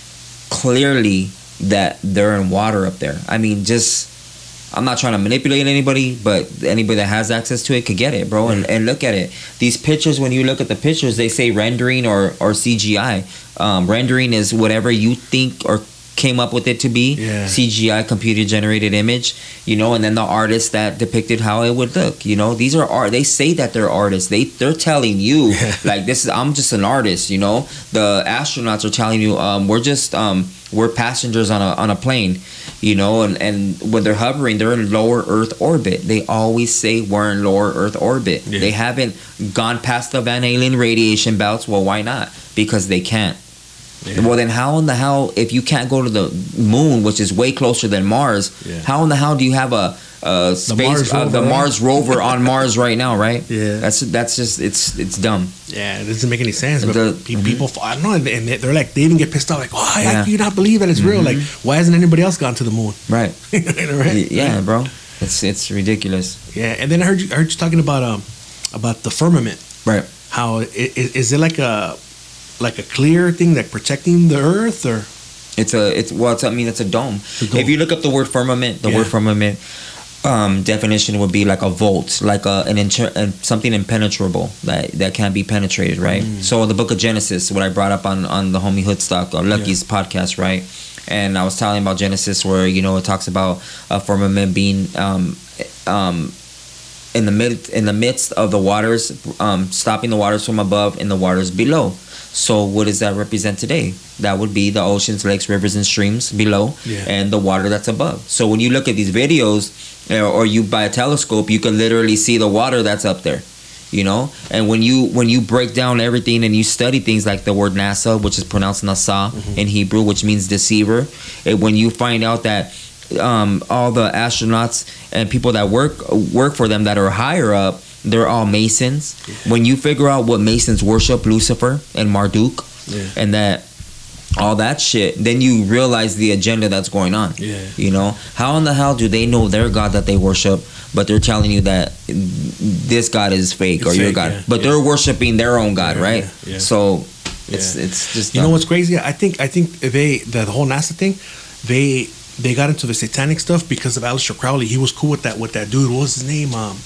clearly that they're in water up there. I mean, just I'm not trying to manipulate anybody, but anybody that has access to it could get it, bro, and, and look at it. These pictures, when you look at the pictures, they say rendering or, or C G I. Um, rendering is whatever you think or came up with it to be. Yeah. C G I, computer-generated image, you know, and then the artist that depicted how it would look, you know. These are art. They say that they're artists. They, they're telling you, like, this is, I'm just an artist, you know. The astronauts are telling you, um, we're just, um, we're passengers on a on a plane, you know, and, and when they're hovering, they're in lower Earth orbit. They always say we're in lower Earth orbit. Yeah. They haven't gone past the Van Allen radiation belts. Well, why not? Because they can't. Yeah. Well, then how in the hell, if you can't go to the moon, which is way closer than Mars, yeah. how in the hell do you have a, a the space Mars uh, rover, the right? Mars rover on Mars right now, right? Yeah, that's that's just it's it's dumb. Yeah, it doesn't make any sense. But the, people, mm-hmm. I don't know, and they're like, they even get pissed off, like, why yeah. do you not believe that it's mm-hmm. real? Like, why hasn't anybody else gone to the moon? Right. Right? Yeah, bro. It's it's ridiculous. Yeah, and then I heard you I heard you talking about um about the firmament, right? How is, is it like a like a clear thing that like protecting the earth, or it's a it's well it's, I mean it's a dome. It's a dome. If you look up the word firmament, the yeah. word firmament um, definition would be like a vault, like a an inter, something impenetrable that that can't be penetrated, right? Mm. So in the Book of Genesis, what I brought up on on the homie Hoodstock or Lucky's yeah. podcast, right? And I was telling about Genesis where, you know, it talks about a firmament being um, um, in the mid in the midst of the waters, um, stopping the waters from above and the waters below. So what does that represent today? That would be the oceans, lakes, rivers, and streams below yeah. and the water that's above. So when you look at these videos or, or you buy a telescope, you can literally see the water that's up there. You know, and when you when you break down everything and you study things like the word NASA, which is pronounced Nasa mm-hmm. in Hebrew, which means deceiver, it, when you find out that um, all the astronauts and people that work work for them that are higher up, they're all Masons. Yeah. When you figure out what Masons worship, Lucifer and Marduk, yeah. and that all that shit, then you realize the agenda that's going on. Yeah. You know, how in the hell do they know their God that they worship? But they're telling you that this God is fake it's or fake, your God. Yeah, but yeah. they're worshiping their own God, yeah, right? Yeah, yeah. So it's yeah. it's just dumb. You know what's crazy? I think I think they the whole NASA thing, they they got into the satanic stuff because of Aleister Crowley. He was cool with that with that dude. What was his name? Um,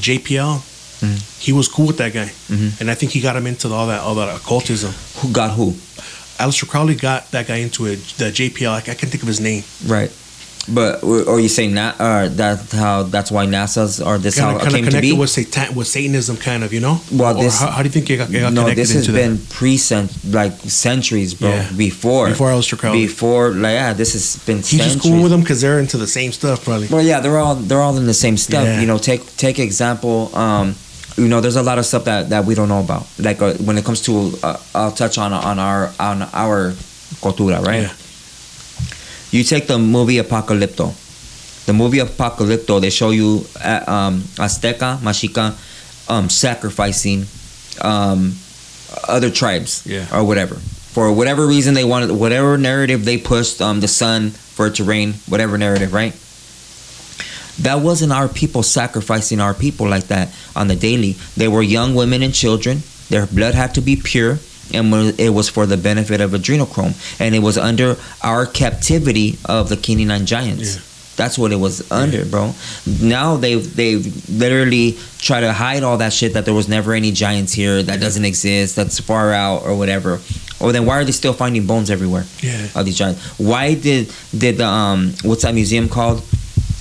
J P L. Mm-hmm. He was cool with that guy, mm-hmm. and I think he got him into all that all that occultism. Who got who? Aleister Crowley got that guy into it. The J P L. I, I can't think of his name. Right. But or you say not, uh, that how that's why NASA's or this kinda, how it came to be with, satan, with Satanism, kind of, you know. Well, or this how, how do you think it got, it got no, connected? No, this has into been that? pre like centuries, bro. Yeah. Before before Aleister Crowley, before like yeah, this has been. He's centuries. Just cool with them because they're into the same stuff, probably. Well, yeah, they're all they're all in the same stuff. Yeah. You know, take take example. Um, you know, there's a lot of stuff that, that we don't know about. Like uh, when it comes to, uh, I'll touch on on our on our cultura, right? Yeah. You take the movie Apocalypto. The movie Apocalypto, they show you um, Azteca, Mexica, um, sacrificing um, other tribes yeah. or whatever. For whatever reason they wanted, whatever narrative they pushed, um, the sun for it to rain, whatever narrative, right? That wasn't our people sacrificing our people like that on the daily. They were young women and children. Their blood had to be pure. And it was for the benefit of adrenochrome. And it was under our captivity of the Kenyan Giants. Yeah. That's what it was under, yeah. bro. Now they've, they've literally tried to hide all that shit, that there was never any giants here, that yeah. doesn't exist, that's far out or whatever. Or then why are they still finding bones everywhere yeah. of these giants? Why did, did the, um, what's that museum called?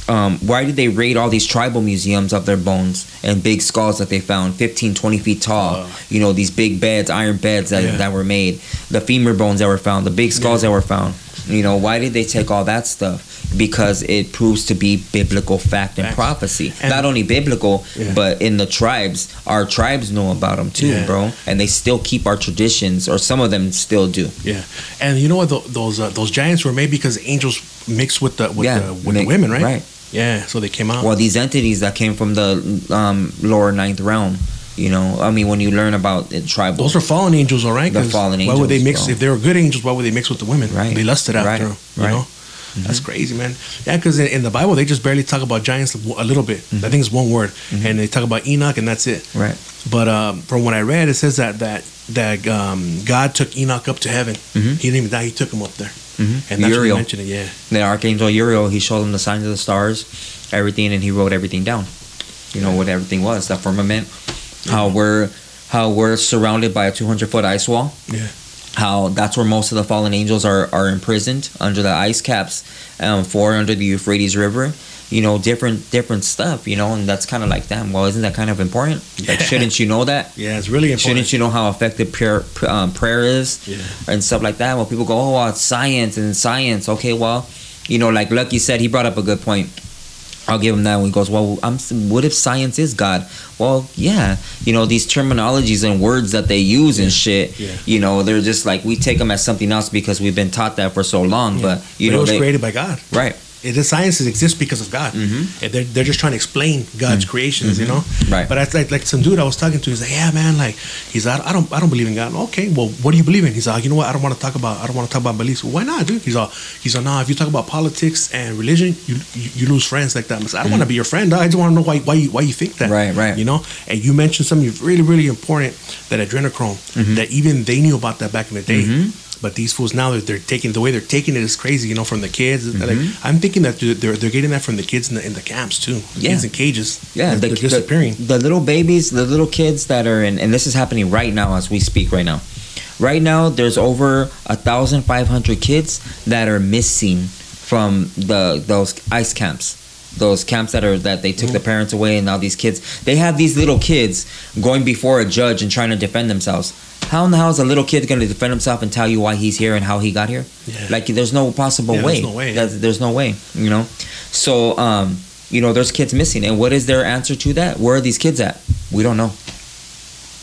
Um, why did they raid all these tribal museums of their bones and big skulls that they found, fifteen, twenty feet tall? Uh, you know, these big beds, iron beds that, yeah. that were made, the femur bones that were found, the big skulls yeah. that were found. You know, why did they take all that stuff? Because it proves to be biblical fact and prophecy. And not only biblical, yeah. but in the tribes, our tribes know about them too, yeah. bro. And they still keep our traditions, or some of them still do. Yeah, and you know what? Those uh, those giants were made because angels mixed with the with, yeah, the, with they, the women, right? Right. Yeah, so they came out. Well, these entities that came from the um, lower ninth realm. You know, I mean, when you learn about it, tribal, those are fallen angels, all right. The fallen angels. Why would they mix? Bro. If they were good angels, why would they mix with the women? Right. They lusted after right. them. You right. know, mm-hmm. that's crazy, man. Yeah, because in, in the Bible, they just barely talk about giants a little bit. Mm-hmm. I think it's one word, mm-hmm. and they talk about Enoch, and that's it. Right. But um, from what I read, it says that that that um, God took Enoch up to heaven. Mm-hmm. He didn't even die; he took him up there. Mm-hmm. And that's Uriel. What you mentioned it, yeah. The archangel Uriel, he showed him the signs of the stars, everything, and he wrote everything down. You know what everything was, the firmament. How we're how we're surrounded by a two hundred foot ice wall. Yeah. How that's where most of the fallen angels are, are imprisoned under the ice caps, um, for under the Euphrates River. You know, different different stuff. You know, and that's kind of like damn. Well, isn't that kind of important? Yeah. Like, shouldn't you know that? Yeah, it's really important. Shouldn't you know how effective prayer um, prayer is? Yeah. And stuff like that. Well, people go, oh, well, it's science and science. Okay, well, you know, like Lucky said, he brought up a good point. I'll give him that when he goes, well, I'm, what if science is God? Well, yeah, you know, these terminologies and words that they use and yeah. shit, yeah. you know, they're just like, we take them as something else because we've been taught that for so long. Yeah. But, you but know, it was they, created by God. Right. The sciences exist because of God. Mm-hmm. And they're, they're just trying to explain God's mm-hmm. creations, mm-hmm. you know? Right. But I, like like some dude I was talking to, he's like, yeah, man, like, he's like, I don't I don't believe in God. Okay, well, what do you believe in? He's like, you know what? I don't want to talk about I don't want to talk about beliefs. Well, why not, dude? He's all, he's all, nah, if you talk about politics and religion, you you, you lose friends like that. I, like, I don't mm-hmm. want to be your friend. I just want to know why why you, why you think that. Right, right. You know? And you mentioned something really, really important, that adrenochrome, mm-hmm. that even they knew about that back in the day. Mm-hmm. But these fools now, they're taking the way they're taking it is crazy, you know, from the kids. Mm-hmm. Like, I'm thinking that they're they're getting that from the kids in the, in the camps too. The yeah. kids in cages. Yeah, the, they're disappearing. The, the little babies, the little kids that are in, and this is happening right now as we speak right now. Right now, there's over a thousand five hundred kids that are missing from the those ICE camps. Those camps that are that they took the parents away, and now these kids, they have these little kids going before a judge and trying to defend themselves. How in the hell is a little kid going to defend himself and tell you why he's here and how he got here? Yeah. Like, there's no possible yeah, way. There's no way. That's, there's no way, you know? So, um, you know, there's kids missing. And what is their answer to that? Where are these kids at? We don't know.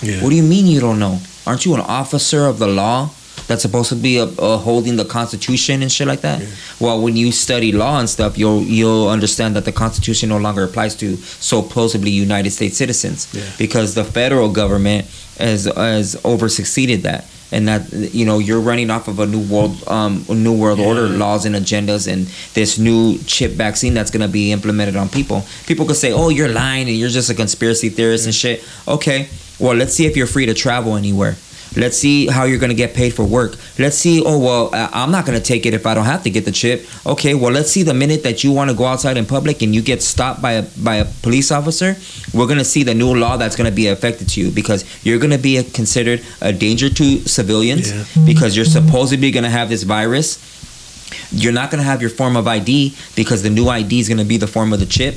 Yeah. What do you mean you don't know? Aren't you an officer of the law? That's supposed to be a, a holding the Constitution and shit like that. Yeah. Well, when you study law and stuff, you'll you'll understand that the Constitution no longer applies to supposedly United States citizens, yeah. because the federal government has has over succeeded that, and that, you know, you're running off of a new world um new world yeah. order laws and agendas, and this new chip vaccine that's gonna be implemented on people. People could say, oh, you're lying and you're just a conspiracy theorist yeah. and shit. Okay, well, let's see if you're free to travel anywhere. Let's see how you're going to get paid for work. Let's see, oh, well, I'm not going to take it if I don't have to get the chip. Okay, well, let's see the minute that you want to go outside in public and you get stopped by a, by a police officer, we're going to see the new law that's going to be affected to you, because you're going to be considered a danger to civilians yeah. because you're supposedly going to have this virus. You're not going to have your form of I D because the new I D is going to be the form of the chip.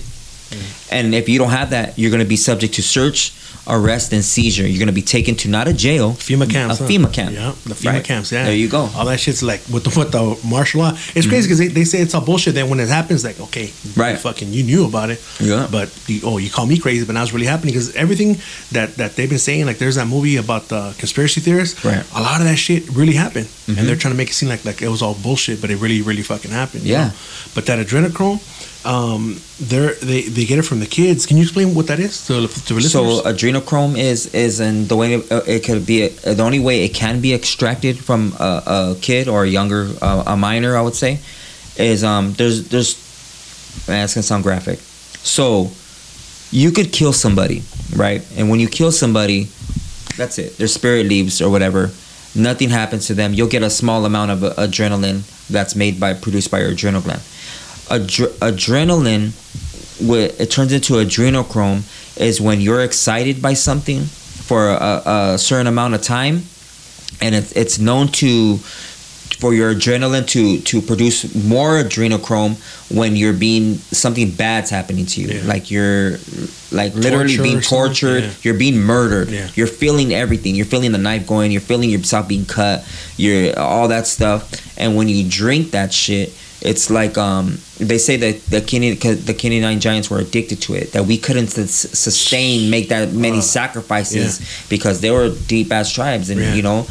Yeah. And if you don't have that, you're going to be subject to search, arrest, and seizure. You're going to be taken to not a jail, FEMA camps, a huh? FEMA camp. Yeah, the FEMA right. camps. Yeah, there you go. All that shit's like with the, with the martial law. It's mm-hmm. crazy because they, they say it's all bullshit. Then when it happens, like, okay, right, you fucking, you knew about it. Yeah, but you, oh, you call me crazy, but now it's really happening, because everything that that they've been saying, like, there's that movie about the conspiracy theorists. Right, a lot of that shit really happened, mm-hmm. and they're trying to make it seem like like it was all bullshit, but it really, really fucking happened. Yeah, you know? But that adrenochrome. Um, they they get it from the kids. Can you explain what that is to, to listeners? So adrenochrome is is and the way it, it could be the only way it can be extracted from a, a kid or a younger uh, a minor, I would say, is um there's there's that's gonna sound graphic. So you could kill somebody, right? And when you kill somebody, that's it. Their spirit leaves or whatever. Nothing happens to them. You'll get a small amount of adrenaline that's made by produced by your adrenal gland. Adre- adrenaline, it turns into adrenochrome, is when you're excited by something for a, a certain amount of time, and it, it's known to for your adrenaline to, to produce more adrenochrome when you're being something bad's happening to you, yeah. like you're like Torture literally being tortured, yeah. you're being murdered, yeah. you're feeling everything, you're feeling the knife going, you're feeling yourself being cut, you're all that stuff, and when you drink that shit. It's like um, they say that the Kenyan the Kenyan Giants were addicted to it. That we couldn't s- sustain, make that many uh, sacrifices yeah. because they were deep ass tribes, and yeah. you know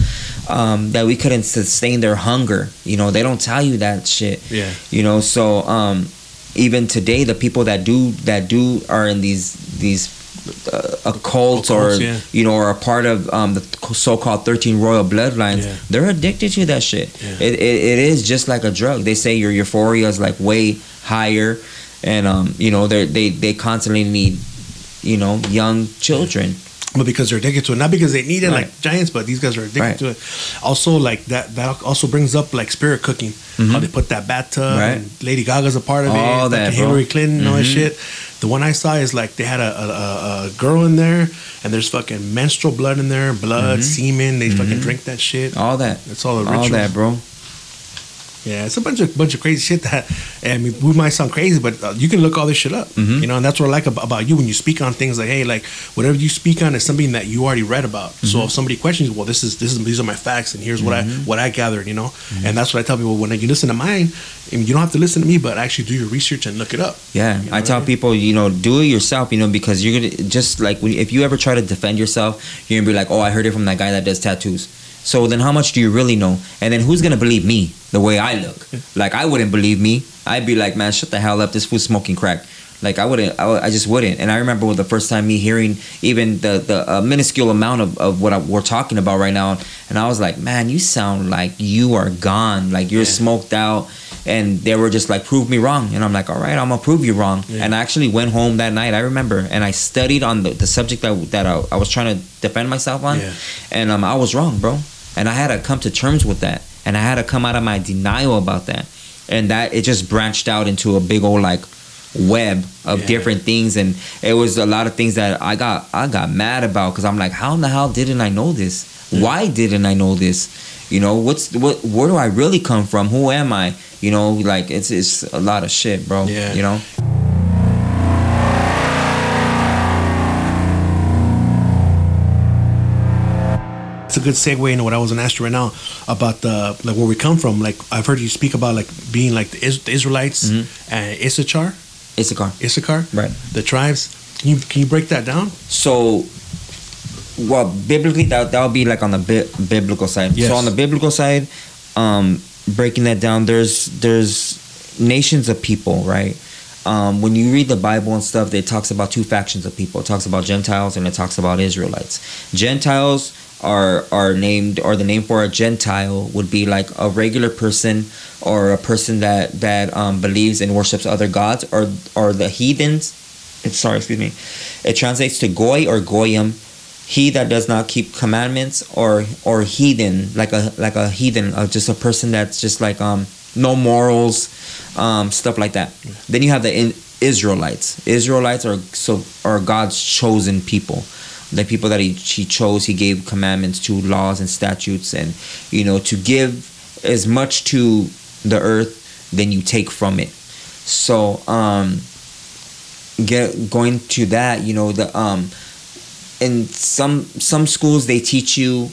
um, that we couldn't sustain their hunger. You know, they don't tell you that shit. Yeah. You know, so um, even today, the people that do that do are in these these. Uh, a cult or yeah. you know, or a part of um, the so-called thirteen royal bloodlines, yeah. they're addicted to that shit. Yeah. It, it it is just like a drug. They say your euphoria is like way higher, and um, you know they they they constantly need, you know, young children. Yeah. But because they're addicted to it, not because they need it right. like giants, but these guys are addicted right. to it. Also, like that, that also brings up like spirit cooking. Mm-hmm. How they put that bathtub, right. and Lady Gaga's a part of all it. All that, like Hillary Clinton, mm-hmm. all that shit. The one I saw is like they had a, a, a girl in there, and there's fucking menstrual blood in there, blood, mm-hmm. semen. They mm-hmm. fucking drink that shit. All that. That's all the rituals. All that, bro. Yeah, it's a bunch of bunch of crazy shit that, and we might sound crazy, but uh, you can look all this shit up, mm-hmm. you know. And that's what I like about, about you when you speak on things like, hey, like whatever you speak on is something that you already read about. Mm-hmm. So if somebody questions, well, this is this is these are my facts, and here's what mm-hmm. I what I gathered, you know. Mm-hmm. And that's what I tell people when you listen to mine, I mean, you don't have to listen to me, but actually do your research and look it up. Yeah, you know I tell I mean? people, you know, do it yourself, you know, because you're gonna just like when, if you ever try to defend yourself, you're gonna be like, oh, I heard it from that guy that does tattoos. So then how much do you really know? And then who's going to believe me the way I look? Like, I wouldn't believe me. I'd be like, man, shut the hell up. This fool's smoking crack. Like, I wouldn't. I, I just wouldn't. And I remember the first time me hearing even the, the uh, minuscule amount of, of what I, we're talking about right now. And I was like, man, you sound like you are gone. Like, you're yeah. smoked out. And they were just like, prove me wrong. And I'm like, all right, I'm going to prove you wrong. Yeah. And I actually went home that night, I remember. And I studied on the, the subject that, that I, I was trying to defend myself on. Yeah. And um, I was wrong, bro. And I had to come to terms with that. And I had to come out of my denial about that. And that it just branched out into a big old like web of yeah. different things. And it was a lot of things that I got I got mad about, because I'm like, how in the hell didn't I know this? Mm. Why didn't I know this? You know, what's what? Where do I really come from? Who am I? You know, like it's it's a lot of shit, bro. Yeah. You know? It's a good segue into what I was going to ask you right now about the like where we come from. Like I've heard you speak about like being like the, Is- the Israelites mm-hmm. and Issachar, Issachar, Issachar, right? The tribes. Can you can you break that down? So, well, biblically that that would be like on the bi- biblical side. Yes. So on the biblical side, um, breaking that down, there's there's nations of people, right? Um, when you read the Bible and stuff, it talks about two factions of people. It talks about Gentiles and it talks about Israelites. Gentiles are are named, or the name for a Gentile would be like a regular person or a person that that um, believes and worships other gods, or or the heathens. It's, sorry, excuse me. It translates to goy or goyim, he that does not keep commandments, or or heathen, like a like a heathen, uh, just a person that's just like um no morals, um stuff like that. Yeah. Then you have the in- Israelites. Israelites are so are God's chosen people. The people that he, he chose, he gave commandments to, laws and statutes, and, you know, to give as much to the earth than you take from it. So, um, get going to that, you know, the um, in some some schools they teach you,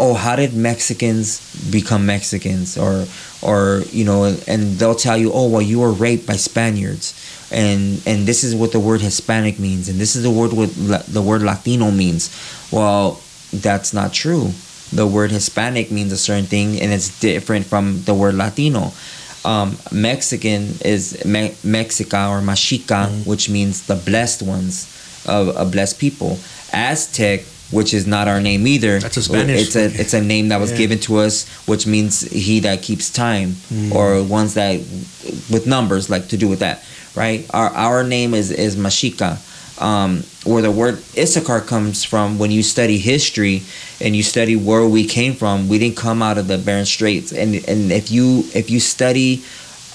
oh, how did Mexicans become Mexicans, or or you know, and they'll tell you, oh, well, you were raped by Spaniards. And and this is what the word Hispanic means, and this is the word what la- the word Latino means. Well, that's not true. The word Hispanic means a certain thing, and it's different from the word Latino. Um, Mexican is Me- Mexica or Mexica, mm-hmm. which means the blessed ones, of uh, blessed people. Aztec, which is not our name either. That's a Spanish. It's a it's a name that was yeah. given to us, which means he that keeps time, mm. or ones that with numbers, like to do with that. Right, our our name is is Mexica, um, where the word Issachar comes from. When you study history and you study where we came from, we didn't come out of the Bering Straits. And and if you if you study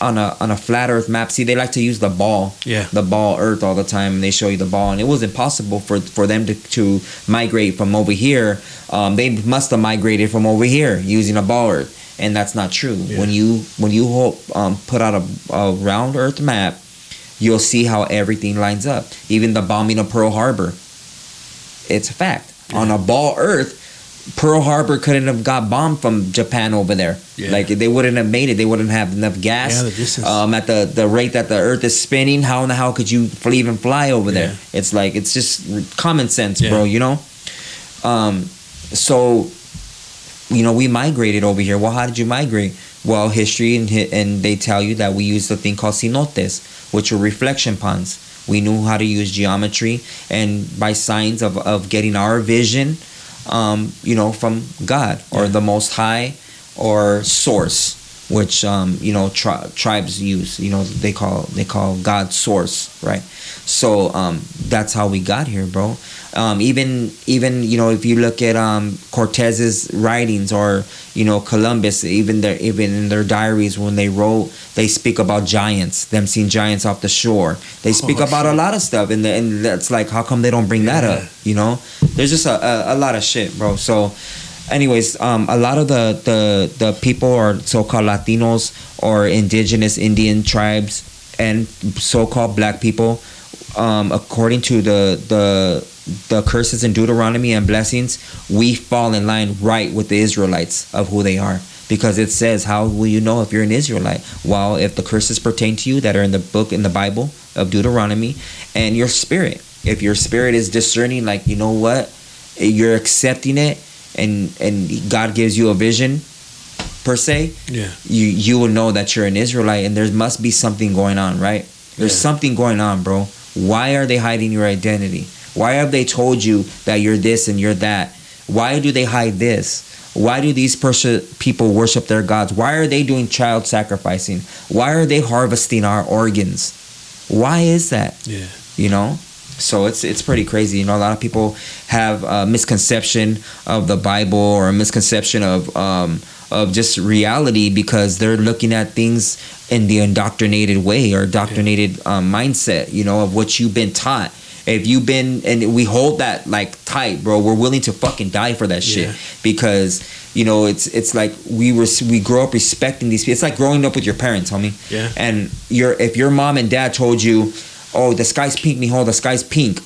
on a on a flat Earth map, see they like to use the ball, yeah, the ball Earth all the time. And they show you the ball, and it was impossible for for them to to migrate from over here. Um, they must have migrated from over here using a ball Earth, and that's not true. Yeah. When you when you hope, um, put out a, a round Earth map, you'll see how everything lines up. Even the bombing of Pearl Harbor, it's a fact. Yeah. On a ball Earth, Pearl Harbor couldn't have got bombed from Japan over there. Yeah. Like they wouldn't have made it. They wouldn't have enough gas. Yeah, the distance. Um, at the, the rate that the Earth is spinning, how in the hell could you even fly over yeah. there? It's like it's just common sense, yeah. bro. You know. Um, so, you know, we migrated over here. Well, how did you migrate? Well, history, and and they tell you that we used a thing called cenotes, which were reflection ponds. We knew how to use geometry, and by signs of, of getting our vision, um, you know, from God or yeah. the Most High or Source, which um, you know tri- tribes use. You know, they call they call God Source, right? So um, that's how we got here, bro. Um, even even you know, if you look at um, Cortez's writings, or you know Columbus, even their even in their diaries when they wrote, they speak about giants, them seeing giants off the shore. They speak oh, about shit. a lot of stuff, and the, and that's like, how come they don't bring yeah. that up? You know, there's just a, a, a lot of shit, bro. So anyways, um, a lot of the, the, the people or so-called Latinos or indigenous Indian tribes and so-called black people, um, according to the, the the curses in Deuteronomy and blessings, we fall in line right with the Israelites of who they are. Because it says, how will you know if you're an Israelite? Well, if the curses pertain to you that are in the book, in the Bible of Deuteronomy, and your spirit. If your spirit is discerning, like, you know what? You're accepting it, and and God gives you a vision, per se. Yeah. You, you will know that you're an Israelite, and there must be something going on, right? There's yeah. something going on, bro. Why are they hiding your identity? Why have they told you that you're this and you're that? Why do they hide this? Why do these pers- people worship their gods? Why are they doing child sacrificing? Why are they harvesting our organs? Why is that? Yeah. You know? So it's it's pretty crazy. You know, a lot of people have a misconception of the Bible or a misconception of um, of just reality because they're looking at things in the indoctrinated way or indoctrinated yeah. um, mindset, you know, of what you've been taught. If you've been, and we hold that like tight, bro, we're willing to fucking die for that shit yeah. because, you know, it's it's like we were we grow up respecting these people. It's like growing up with your parents, homie. Yeah. And your if your mom and dad told you, oh, the sky's pink, mijo, the sky's pink.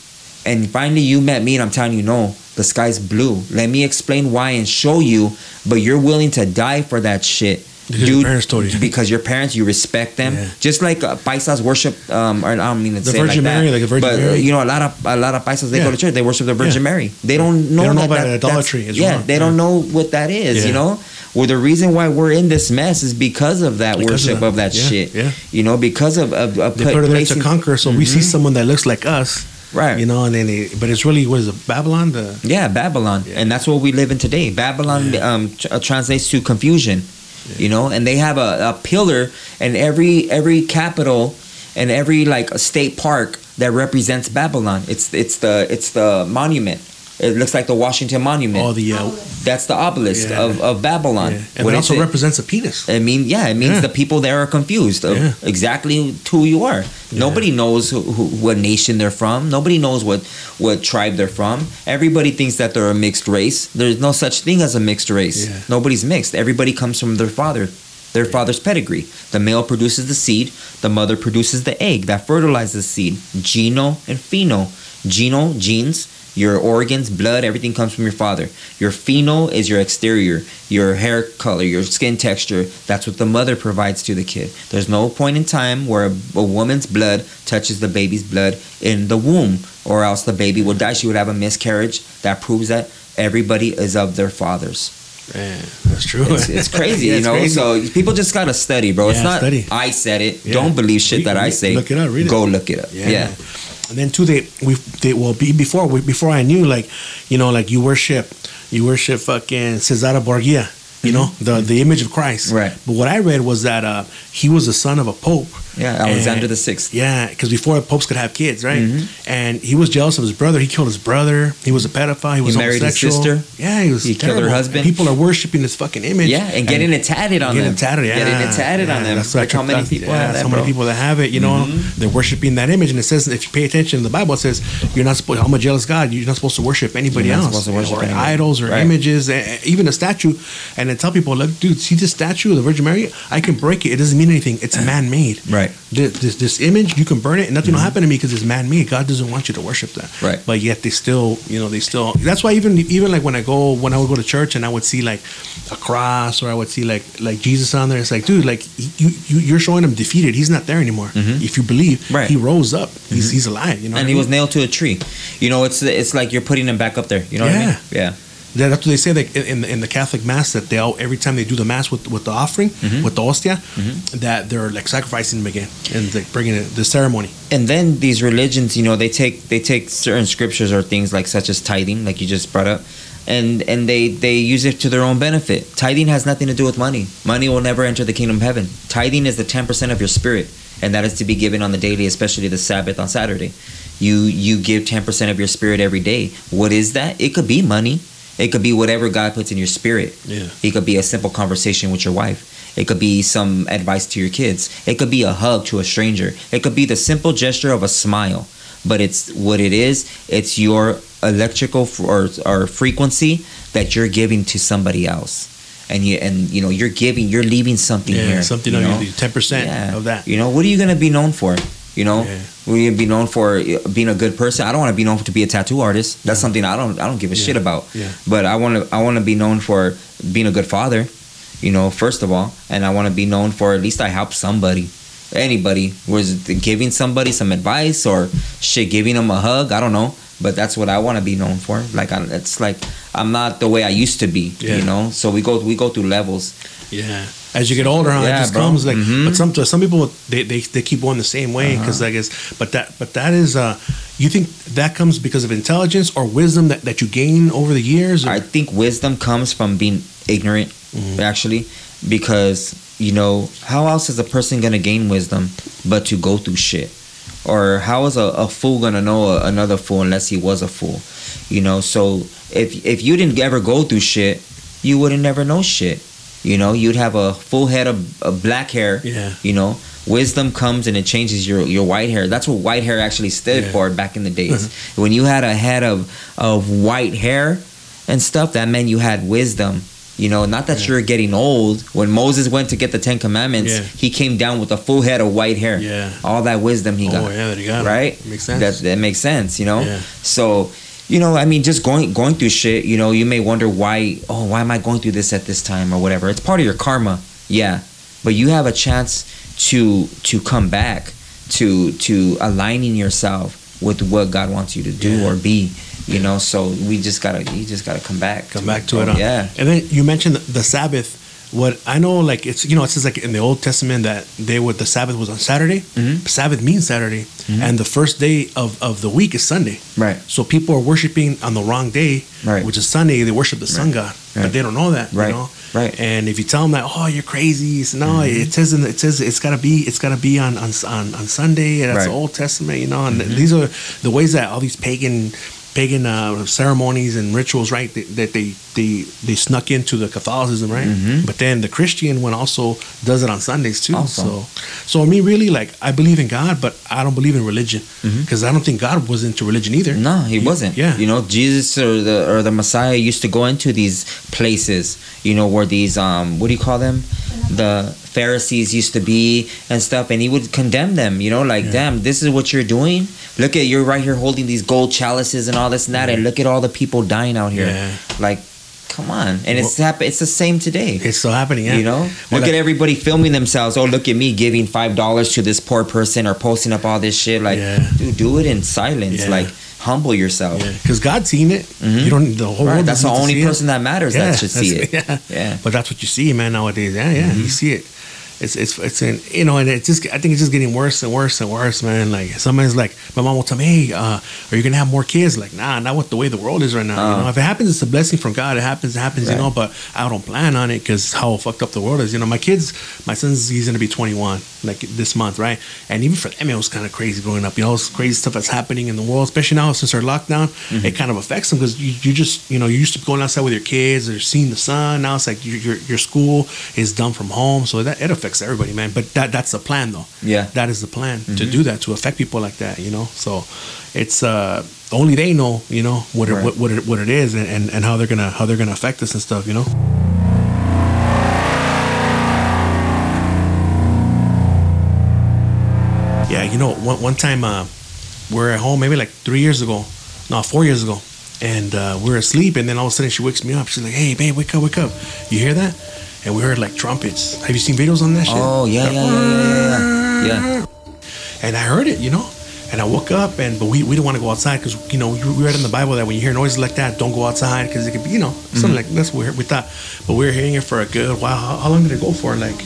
And finally you met me and I'm telling you, no, the sky's blue. Let me explain why and show you, but you're willing to die for that shit. Because Dude, your parents told you. Because your parents, you respect them. Yeah. Just like uh, Paisas worship, um, or I don't mean to the say Virgin it like Mary, that. Like the Virgin but, Mary. But, you know, a lot of a lot of Paisas, they yeah. go to church, they worship the Virgin yeah. Mary. They don't know, they don't know that, about that, idolatry. Is yeah, wrong. they yeah. don't know what that is, yeah. you know? Well, the reason why we're in this mess is because of that because worship of, of that yeah, shit. Yeah. You know, because of... of, of they put it there to conquer, so mm-hmm. we see someone that looks like us. Right. You know, and then they, but it's really, what is it, Babylon? The, yeah, Babylon. Yeah. And that's what we live in today. Babylon yeah. um, tr- translates to confusion. Yeah. You know, and they have a, a pillar in every every capital and every like a state park that represents Babylon. It's it's the it's the monument. It looks like the Washington Monument. Oh, the uh, that's the obelisk yeah. of, of Babylon. Yeah. And what it also it? represents a penis. I mean, yeah, it means yeah. the people there are confused of yeah. exactly who you are. Yeah. Nobody knows who, who, what nation they're from. Nobody knows what, what tribe they're from. Everybody thinks that they're a mixed race. There's no such thing as a mixed race. Yeah. Nobody's mixed. Everybody comes from their father. Their father's pedigree. The male produces the seed. The mother produces the egg that fertilizes the seed. Geno and pheno. Geno, genes. Your organs, blood, everything comes from your father. Your pheno is your exterior, your hair color, your skin texture. That's what the mother provides to the kid. There's no point in time where a, a woman's blood touches the baby's blood in the womb, or else the baby will die. She would have a miscarriage. That proves that everybody is of their fathers. Man, that's true. It's, it's crazy, yeah, it's you know. Crazy. So people just gotta study, bro. Yeah, it's not study. I said it. Yeah. Don't believe shit read, that I say. Look it up. Read it. Go look it up. Yeah. yeah. And then too, they we they well be before we, before I knew, like, you know, like you worship you worship fucking Cesare Borgia, you mm-hmm. know, the the image of Christ. Right. But what I read was that uh, he was the son of a pope. Yeah, Alexander and, the Sixth. Yeah, because before popes could have kids, right? Mm-hmm. And he was jealous of his brother. He killed his brother. He was a pedophile. He was he married his sister. Yeah, he was. He terrible. killed her husband. And people are worshiping his fucking image. Yeah, and getting and it tatted on getting them. Getting it tatted. Yeah, getting it tatted yeah, on them. That's like how many people yeah, have that, so many bro. people that have it. You know, mm-hmm. they're worshiping that image. And it says, if you pay attention, the Bible says you're not supposed. I'm a jealous God. You're not supposed to worship anybody else, supposed to worship or anybody. idols or right. images, even a statue. And I tell people, look, dude, see this statue of the Virgin Mary? I can break it. It doesn't mean anything. It's man-made. Right. This, this this image, you can burn it and nothing mm-hmm. will happen to me because it's man-made. God doesn't want you to worship that. Right. But yet they still, you know, they still. That's why even even like when I go when I would go to church and I would see like a cross or I would see like like Jesus on there. It's like, dude, like you, you you're showing him defeated. He's not there anymore. Mm-hmm. If you believe, right. he rose up. Mm-hmm. He's he's alive. You know. And what he I mean? was nailed to a tree. You know, it's it's like you're putting him back up there. You know yeah. what I mean? Yeah. That's what they say that in in the Catholic Mass that they all every time they do the Mass with, with the offering mm-hmm. with the hostia mm-hmm. that they're like sacrificing them again and like bringing it, the ceremony. And then these religions, you know, they take they take certain scriptures or things like such as tithing, like you just brought up, and and they they use it to their own benefit. Tithing has nothing to do with money. Money will never enter the kingdom of heaven. Tithing is the ten percent of your spirit, and that is to be given on the daily, especially the Sabbath on Saturday. You you give ten percent of your spirit every day. What is that? It could be money. It could be whatever God puts in your spirit. Yeah. It could be a simple conversation with your wife. It could be some advice to your kids. It could be a hug to a stranger. It could be the simple gesture of a smile. But it's what it is. It's your electrical f- or, or frequency that you're giving to somebody else. And you and you know you're giving you're leaving something yeah, here. Something you know? ten percent yeah. of that. You know, what are you gonna be known for? You know, yeah. we're gonna be known for being a good person. I don't want to be known for, to be a tattoo artist. That's yeah. something I don't I don't give a yeah. shit about. Yeah. But I want to I want to be known for being a good father. You know, first of all, and I want to be known for, at least I help somebody, anybody, was giving somebody some advice or shit, giving them a hug. I don't know, but that's what I want to be known for. Like I, it's like I'm not the way I used to be. Yeah. You know, so we go we go through levels. Yeah. As you get older, huh, yeah, it just bro. comes like. Mm-hmm. But some some people they, they, they keep going the same way because uh-huh. I guess. But that but that is uh, you think that comes because of intelligence or wisdom that, that you gain over the years. Or? I think wisdom comes from being ignorant, mm-hmm. actually, because you know how else is a person gonna gain wisdom but to go through shit, or how is a, a fool gonna know a, another fool unless he was a fool, you know? So if if you didn't ever go through shit, you wouldn't never know shit. You know, you'd have a full head of, of black hair. Yeah. You know, wisdom comes and it changes your, your white hair. That's what white hair actually stood yeah. for back in the days. Mm-hmm. When you had a head of, of white hair and stuff, that meant you had wisdom. You know, not that yeah. you're getting old. When Moses went to get the Ten Commandments, yeah. he came down with a full head of white hair. Yeah. All that wisdom he oh, got. Oh, yeah, that he got. Right? Makes sense. That, that makes sense, you know? Yeah. So... You know, I mean, just going going through shit, you know, you may wonder why, oh, why am I going through this at this time or whatever. It's part of your karma, yeah. But you have a chance to to come back to to aligning yourself with what God wants you to do yeah. or be, you know. So we just gotta, you just gotta come back, come to back it. to it, huh? yeah. And then you mentioned the Sabbath. What I know, like it's you know, it says like in the Old Testament that they would the Sabbath was on Saturday. Mm-hmm. Sabbath means Saturday, mm-hmm. and the first day of, of the week is Sunday. Right. So people are worshiping on the wrong day, right. which is Sunday. They worship the right. sun god, right. but they don't know that. Right. You know? Right. And if you tell them that, oh, you're crazy. It's, no, mm-hmm. it says in the, it says it's gotta be it's gotta be on on on, on Sunday. That's right. the Old Testament, you know. And mm-hmm. these are the ways that all these pagan. pagan uh, ceremonies and rituals, right, that, that they, they they snuck into the Catholicism, right? Mm-hmm. But then the Christian one also does it on Sundays too. Awesome. So, so I mean, really, like, I believe in God, but I don't believe in religion because mm-hmm. I don't think God was into religion either. No, he, he wasn't. Yeah. You know, Jesus or the or the Messiah used to go into these places, you know, where these, um, what do you call them? The Pharisees used to be and stuff, and he would condemn them, you know, like, yeah. damn, this is what you're doing. Look at, you're right here holding these gold chalices and all this and that, yeah. and look at all the people dying out here. Yeah. Like, come on. And well, it's happen- it's the same today. It's still happening, yeah. You know? Well, look like- at everybody filming themselves. Oh, look at me giving five dollars to this poor person or posting up all this shit. Like, yeah. dude, do it in silence. Yeah. Like, humble yourself, because yeah. God's seen it. Mm-hmm. You don't. The whole right. world. That's the only person it. that matters yeah, that should see it. Yeah. yeah, but that's what you see, man, nowadays. Yeah, yeah, mm-hmm. you see it. It's it's it's an, you know, and it's just. I think it's just getting worse and worse and worse, man. Like somebody's like, my mom will tell me, "Hey, uh, are you gonna have more kids?" Like, nah, not with the way the world is right now. Uh-huh. You know, if it happens, it's a blessing from God. It happens, it happens, right. you know. But I don't plan on it because how fucked up the world is. You know, my kids, my son's he's gonna be twenty-one. Like this month, right? And even for them, it was kind of crazy growing up. You know, it's crazy stuff that's happening in the world, especially now since our lockdown. Mm-hmm. It kind of affects them because you, you just, you know, you used to be going outside with your kids or seeing the sun. Now it's like your your, your school is done from home, so that it affects everybody, man. But that that's the plan, though. Yeah, that is the plan mm-hmm. to do that, to affect people like that. You know, so it's uh, only they know, you know, what it, right. what what it, what it is and, and, and how they're gonna how they're gonna affect us and stuff. You know. Yeah, you know, one one time uh, we were at home, maybe like three years ago, no, four years ago, and uh, we were asleep, and then all of a sudden she wakes me up. She's like, "Hey, babe, wake up, wake up! You hear that?" And we heard like trumpets. Have you seen videos on that shit? Oh yeah, like, yeah, yeah, yeah, yeah, yeah. And I heard it, you know. And I woke up, and but we, we didn't want to go outside because, you know, we read in the Bible that when you hear noises like that, don't go outside because it could be, you know, something mm-hmm. like that's what we thought. But we were hearing it for a good while. How, how long did it go for? Like.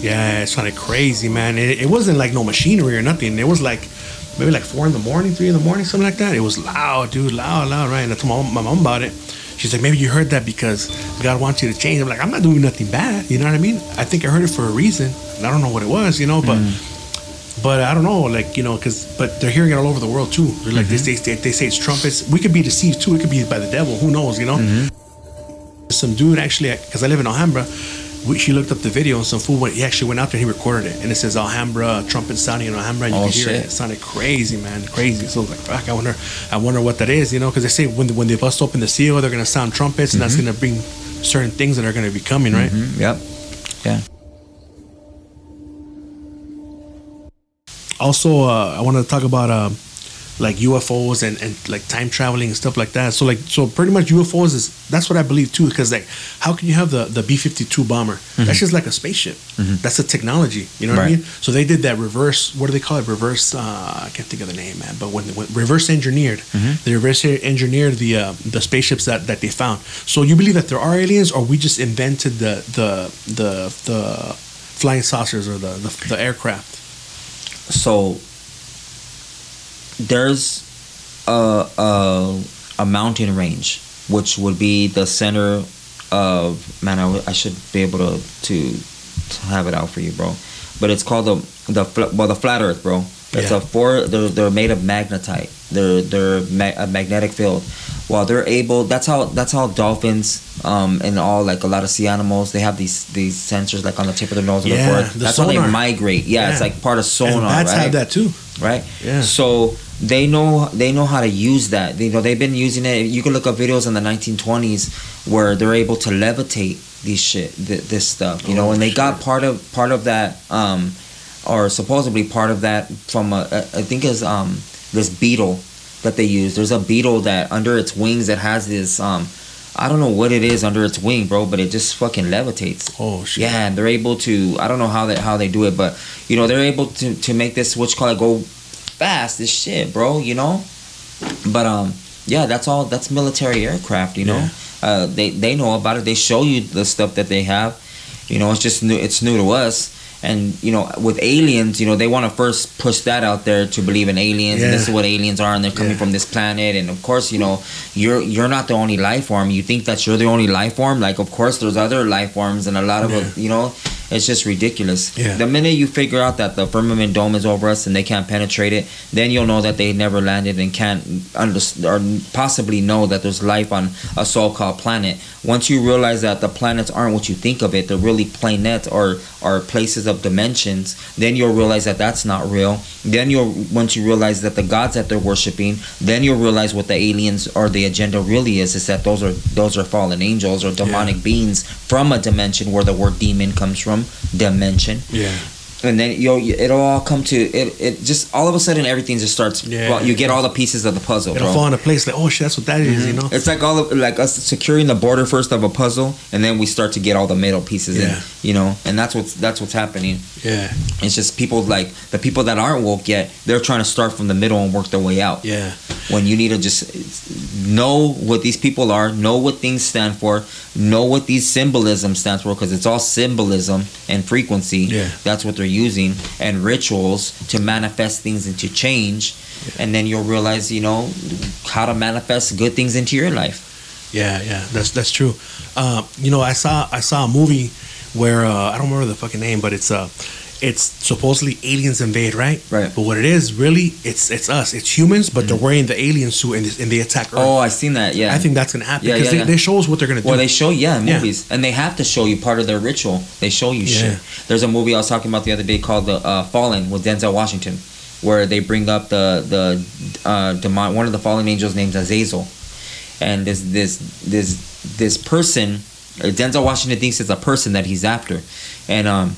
Yeah, it's kind of crazy, man. It, it wasn't like no machinery or nothing. It was like maybe like four in the morning, three in the morning, something like that. It was loud, dude, loud, loud, right? And I told my, my mom about it. She's like, maybe you heard that because God wants you to change. I'm like, I'm not doing nothing bad. You know what I mean? I think I heard it for a reason. And I don't know what it was, you know, but mm-hmm. but I don't know, like, you know, because but they're hearing it all over the world too. They're like, mm-hmm. they, they, they say it's trumpets. We could be deceived too. It could be by the devil. Who knows, you know? Mm-hmm. Some dude actually, because I live in Alhambra. we, she looked up the video, and some fool went, he actually went out there and he recorded it, and it says Alhambra trumpet sounding in Alhambra, and you oh, can hear shit. it. It sounded crazy, man, crazy. So I was like, fuck, I wonder, I wonder what that is, you know? Because they say when when they bust open the seal, they're gonna sound trumpets, mm-hmm. and that's gonna bring certain things that are gonna be coming, right? Mm-hmm. Yep. Yeah. Also, uh, I wanted to talk about uh, like U F Os and, and like time traveling and stuff like that. So like so pretty much U F Os is that's what I believe too. Because like how can you have the, the B fifty-two bomber? Mm-hmm. That's just like a spaceship. Mm-hmm. That's a technology. You know what right. I mean? So they did that reverse. What do they call it? Reverse. Uh, I can't think of the name, man. But when, when reverse engineered, mm-hmm. they reverse engineered the uh, the spaceships that, that they found. So you believe that there are aliens, or we just invented the the the, the flying saucers or the the, the aircraft? So there's a, a a mountain range, which would be the center of man. I, w- I should be able to, to to have it out for you, bro. But it's called the the well the flat Earth, bro. It's yeah. a four. They're, they're made of magnetite. They're they're ma- a magnetic field. While they're able, that's how that's how dolphins um, and all like a lot of sea animals, they have these these sensors like on the tip of their nose and yeah, the forehead. That's sonar. How they migrate. Yeah, yeah, it's like part of sonar. And bats right? have that too, right? Yeah. So they know they know how to use that. You know, they've been using it. You can look up videos in the nineteen twenties where they're able to levitate these shit, th- this stuff. You oh, know, and they sure. got part of part of that. Um, Or supposedly part of that from a, a I think is um this beetle that they use. There's a beetle that under its wings that has this um I don't know what it is under its wing, bro, but it just fucking levitates. Oh shit! Yeah, and they're able to I don't know how that how they do it, but you know they're able to to make this what's called go fast. This shit, bro, you know. But um yeah, that's all. That's military aircraft, you know. Yeah. Uh, they they know about it. They show you the stuff that they have. You know, it's just new. It's new to us. And, you know, with aliens, you know, they want to first push that out there to believe in aliens. Yeah. And this is what aliens are. And they're coming yeah. from this planet. And, of course, you know, you're you're not the only life form. You think that you're the only life form. Like, of course, there's other life forms. And a lot of, yeah. you know, it's just ridiculous. Yeah. The minute you figure out that the firmament dome is over us and they can't penetrate it, then you'll know that they never landed and can't under- or possibly know that there's life on a so-called planet. Once you realize that the planets aren't what you think of it, they're really planets or, or places of dimensions, then you'll realize that that's not real. Then you'll once you realize that the gods that they're worshiping, then you'll realize what the aliens or the agenda really is, is that those are those are fallen angels or demonic yeah. beings from a dimension where the word demon comes from, dimension. Yeah. And then you'll it'll all come to it. It just all of a sudden everything just starts. Yeah, well, you get all the pieces of the puzzle. It'll bro. fall into place. Like oh shit, that's what that is. Mm-hmm. You know, it's like all of like us securing the border first of a puzzle, and then we start to get all the middle pieces yeah. in. You know, and that's what's that's what's happening. Yeah, it's just people like the people that aren't woke yet. They're trying to start from the middle and work their way out. Yeah, when you need to just know what these people are, know what things stand for, know what these symbolism stands for, because it's all symbolism and frequency. Yeah, that's what they're using, and rituals to manifest things and to change, yeah. and then you'll realize, you know, how to manifest good things into your life. Yeah, yeah, that's that's true. Uh, you know, I saw I saw a movie where uh, I don't remember the fucking name, but it's uh it's supposedly aliens invade, right? Right. But what it is really, it's it's us, it's humans, but mm-hmm. they're wearing the alien suit and they, and they attack Earth. Oh, I seen that. Yeah, I think that's gonna happen because yeah, yeah, they, yeah. they show us what they're gonna do. Well, they show yeah movies, yeah. and they have to show you part of their ritual. They show you yeah. shit. There's a movie I was talking about the other day called The uh, Fallen with Denzel Washington, where they bring up the the uh, demon, one of the fallen angels named Azazel, and this this this this person. Denzel Washington thinks it's a person that he's after, and um,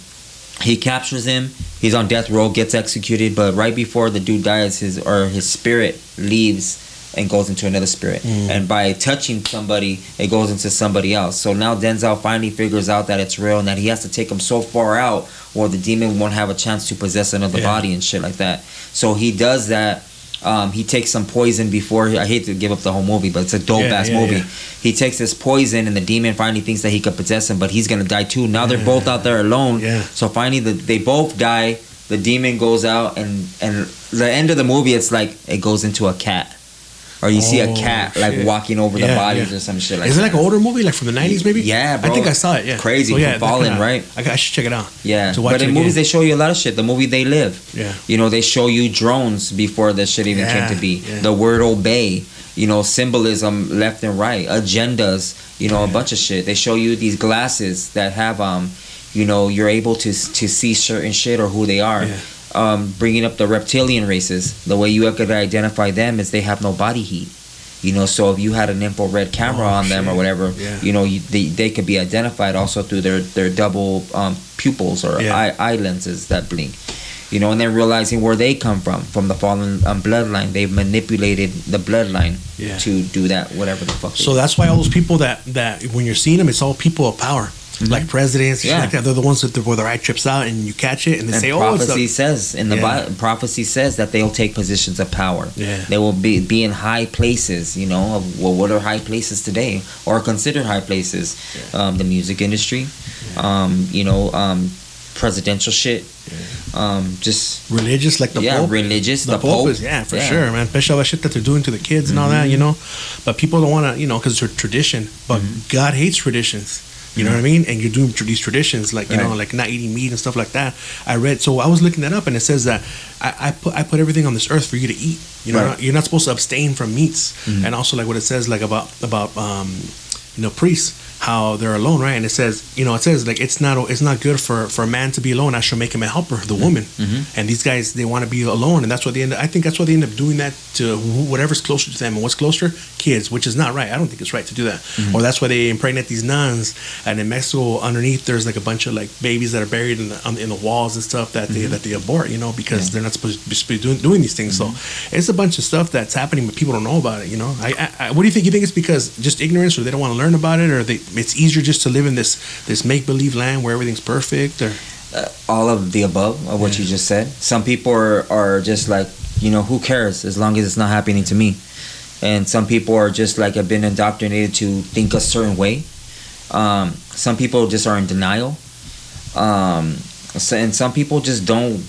he captures him. He's on death row, gets executed, but right before the dude dies, his or his spirit leaves and goes into another spirit. Mm. And by touching somebody, it goes into somebody else. So now Denzel finally figures out that it's real and that he has to take him so far out or the demon won't have a chance to possess another yeah. body and shit like that. So he does that. Um, he takes some poison before I hate to give up the whole movie, but it's a dope yeah, ass yeah, movie yeah. He takes this poison and the demon finally thinks that he could possess him, but he's gonna die too. Now they're yeah. both out there alone yeah. So finally the, they both die. The demon goes out and, and the end of the movie, it's like it goes into a cat. Or you oh, see a cat shit. like walking over yeah, the bodies yeah. or some shit like that. Is it that. like an older movie, like from the nineties maybe? Yeah, bro. I think I saw it, yeah. Crazy, so, yeah, Fallen, right? I, I should check it out. Yeah, to watch but in movies again. They show you a lot of shit. The movie They Live. Yeah. You know, they show you drones before this shit even yeah, came to be. Yeah. The word obey. you know, symbolism left and right, agendas, you know, yeah. a bunch of shit. They show you these glasses that have, um, you know, you're able to to see certain shit or who they are. Yeah. Um, bringing up the reptilian races, the way you have to identify them is they have no body heat. You know, so if you had an infrared camera oh, on them shit. or whatever, yeah. you know, you, they they could be identified also through their, their double um, pupils or yeah. eye, eye lenses that blink. You know, and then realizing where they come from, from the fallen um, bloodline. They've manipulated the bloodline yeah. to do that, whatever the fuck. So that's why all those people that, that when you're seeing them, it's all people of power. Mm-hmm. Like presidents, yeah. like that. They're the ones that where their eye trips out and you catch it, and they and say, "Oh, prophecy it's says in the yeah. Bible, prophecy says that they'll take positions of power. Yeah. They will be be in high places. You know, of, well, what are high places today, or considered high places? Yeah. Um, the music industry, yeah. um, you know, um, presidential shit, yeah. um, just religious, like the yeah, Pope. religious, the, the Pope, Pope is, yeah, for yeah. sure, man. Especially all that shit that they're doing to the kids mm-hmm. and all that, you know. But people don't want to, you know, because it's a tradition. But mm-hmm. God hates traditions. You know mm-hmm. what I mean? And you're doing these traditions, like, you right. know, like not eating meat and stuff like that. I read, so I was looking that up, and it says that I, I put I put everything on this earth for you to eat. You know, right. you're, not, you're not supposed to abstain from meats. Mm-hmm. And also, like what it says, like about about um, you know, priests, how they're alone, right? And it says, you know, it says like it's not it's not good for, for a man to be alone. I shall make him a helper, the mm-hmm. woman. Mm-hmm. And these guys, they want to be alone, and that's what they end up, I think that's why they end up doing that to whatever's closer to them. And what's closer? Kids, which is not right. I don't think it's right to do that. Mm-hmm. Or that's why they impregnate these nuns. And in Mexico, underneath, there's like a bunch of like babies that are buried in the, um, in the walls and stuff that they mm-hmm. that they abort, you know, because yeah. they're not supposed to be doing, doing these things. Mm-hmm. So it's a bunch of stuff that's happening, but people don't know about it, you know. I, I, I, what do you think? You think it's because just ignorance, or they don't want to learn about it, or they it's easier just to live in this this make believe land where everything's perfect, or uh, all of the above of what yeah. you just said. Some people are, are just like, you know, who cares as long as it's not happening to me. And some people are just like have been indoctrinated to think a certain way. Um, some people just are in denial. Um, so, and some people just don't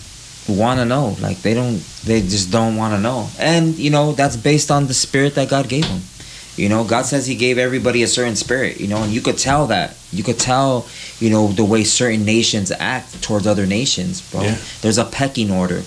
want to know. Like they don't, they just don't want to know. And you know, that's based on the spirit that God gave them. You know, God says He gave everybody a certain spirit. You know, and you could tell that. You could tell, you know, the way certain nations act towards other nations, bro. Yeah. There's a pecking order.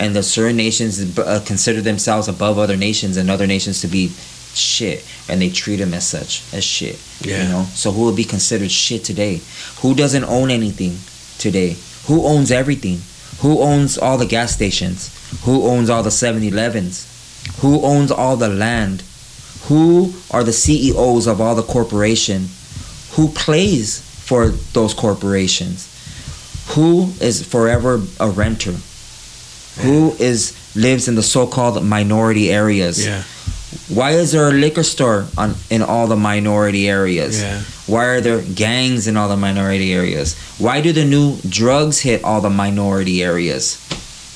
And the certain nations uh, consider themselves above other nations, and other nations to be shit, and they treat them as such, as shit. Yeah. You know, so who would be considered shit today? Who doesn't own anything today? Who owns everything? Who owns all the gas stations? Who owns all the seven elevens? Who owns all the land? Who are the C E Os of all the corporation? Who plays for those corporations? Who is forever a renter? Who is lives in the so-called minority areas? Yeah. Why is there a liquor store on in all the minority areas? Yeah. Why are there gangs in all the minority areas? Why do the new drugs hit all the minority areas?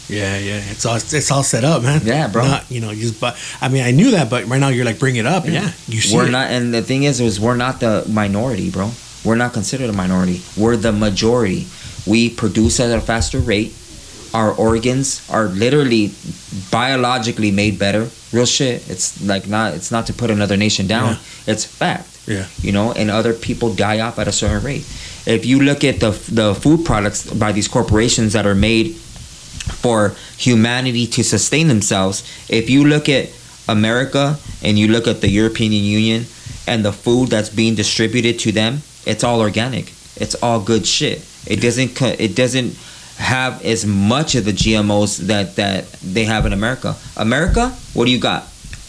Yeah, yeah, it's all it's all set up, man. Yeah, bro. Not, you know, you just but I mean, I knew that, but right now you're like, bring it up. And yeah, you see. We're it. not, and the thing is, is we're not the minority, bro. We're not considered a minority. We're the majority. We produce at a faster rate. Our organs are literally biologically made better. Real shit. It's like not. It's not to put another nation down. Yeah. It's fact. Yeah. You know, and other people die off at a certain rate. If you look at the the food products by these corporations that are made for humanity to sustain themselves, if you look at America and you look at the European Union and the food that's being distributed to them, it's all organic. It's all good shit. It doesn't. It doesn't. have as much of the G M Os that that they have in America. America, what do you got?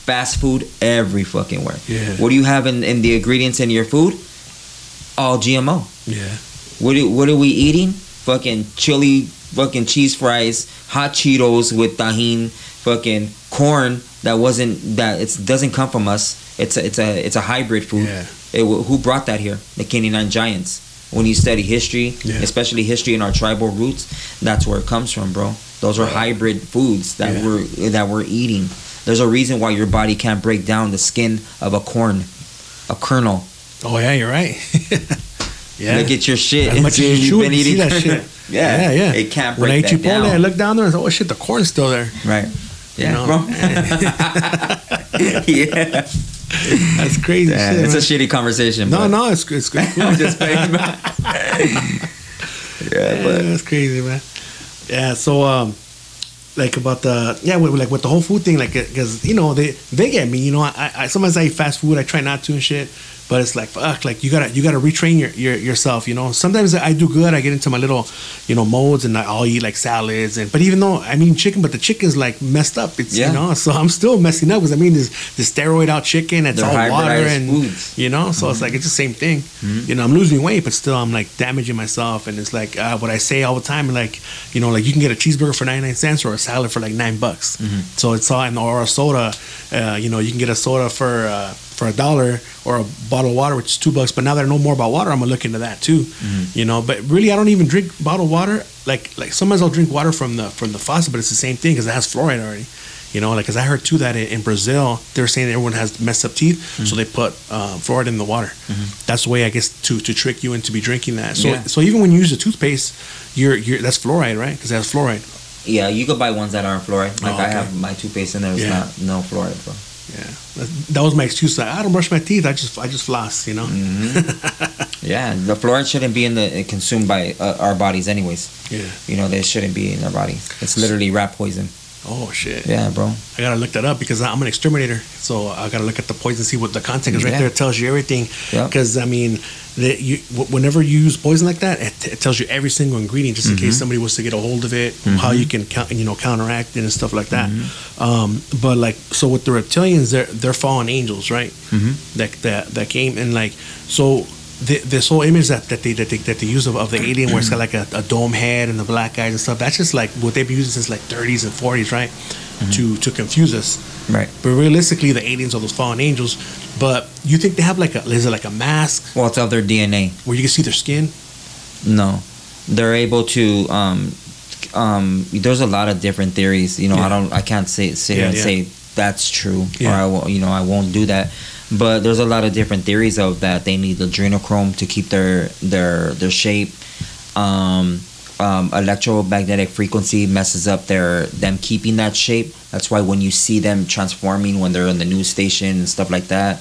Fast food every fucking where. Yeah. What do you have in, in the ingredients in your food? All G M O. Yeah. What do, what are we eating? Fucking chili, fucking cheese fries, hot Cheetos with tahini, fucking corn that wasn't that it doesn't come from us. It's a, it's a it's a hybrid food. Yeah. It, who brought that here? The Kenyan Giants. When you study history, yeah. especially history in our tribal roots, that's where it comes from, bro. Those are hybrid foods that yeah. we're that we're eating. There's a reason why your body can't break down the skin of a corn, a kernel. Oh yeah, you're right. yeah. Look at your shit. As much as you been eating that shit. yeah. yeah, yeah. It can't break when I that Chipotle, down. When I look down there and say, oh shit, the corn's still there. Right. Yeah, you know, bro. yeah. That's crazy. Yeah, shit, it's man. a shitty conversation. No, but. no, it's it's cool. I'm just playing. yeah, yeah, but that's crazy, man. Yeah. So, um, like about the yeah, with, like with the whole food thing, like because you know they they get me. You know, I, I sometimes I eat fast food. I try not to and shit, but it's like fuck, like you gotta you gotta retrain your, your yourself. You know, sometimes I do good. I get into my little you know modes and I'll eat like salads and but even though I mean chicken, but the chicken's like messed up. It's yeah. you know, so I'm still messing up because I mean this this steroid out chicken that's all water and foods. You know, so mm-hmm. it's like it's the same thing. Mm-hmm. You know, I'm losing weight, but still I'm like damaging myself. And it's like uh, what I say all the time, like you know, like you can get a cheeseburger for ninety-nine cents or a salad for like nine bucks, mm-hmm. so it's all an or a soda uh, you know you can get a soda for uh, for a dollar or a bottle of water which is two bucks, but now that I know more about water I'm gonna look into that too, mm-hmm. you know, but really I don't even drink bottled water, like like sometimes I'll drink water from the from the faucet, but it's the same thing because it has fluoride already, you know, like because I heard too that in, in Brazil they're saying that everyone has messed up teeth, mm-hmm. so they put uh, fluoride in the water, mm-hmm. that's the way I guess to to trick you into be drinking that, so yeah. so even when you use a toothpaste you're you're that's fluoride, right, because it has fluoride. Yeah, you could buy ones that aren't fluoride. Like oh, okay. I have my toothpaste in there. It's yeah. not no fluoride, bro. Yeah, that was my excuse. Like, I don't brush my teeth. I just I just floss, you know. Mm-hmm. Yeah, the fluoride shouldn't be in the consumed by uh, our bodies, anyways. Yeah, you know they shouldn't be in our body. It's literally rat poison. Oh shit. Yeah, bro. I gotta look that up because I'm an exterminator, so I gotta look at the poison, see what the content is. Yeah. Right there, it tells you everything. Because yep. I mean, the, you, whenever you use poison like that, it, it tells you every single ingredient, just mm-hmm. in case somebody was to get a hold of it, mm-hmm. how you can you know counteract it and stuff like that. Mm-hmm. Um, but like, so with the reptilians, they're they're fallen angels, right? Mm-hmm. That that that came and like so. The, this whole image that, that they that they that they use of, of the alien, where it's got like a, a dome head and the black eyes and stuff, that's just like what they've been using since like thirties and forties, right? Mm-hmm. To to confuse us, right? But realistically, the aliens are those fallen angels. But you think they have like a is it like a mask? Well, it's of their D N A, where you can see their skin. No, they're able to. Um, um, there's a lot of different theories. You know, yeah. I don't, I can't say sit here yeah, and yeah. say that's true, yeah. or I will, you know, I won't do that. But there's a lot of different theories of that. They need adrenochrome to keep their their their shape. Um, um, electromagnetic frequency messes up their them keeping that shape. That's why when you see them transforming when they're on the news station and stuff like that,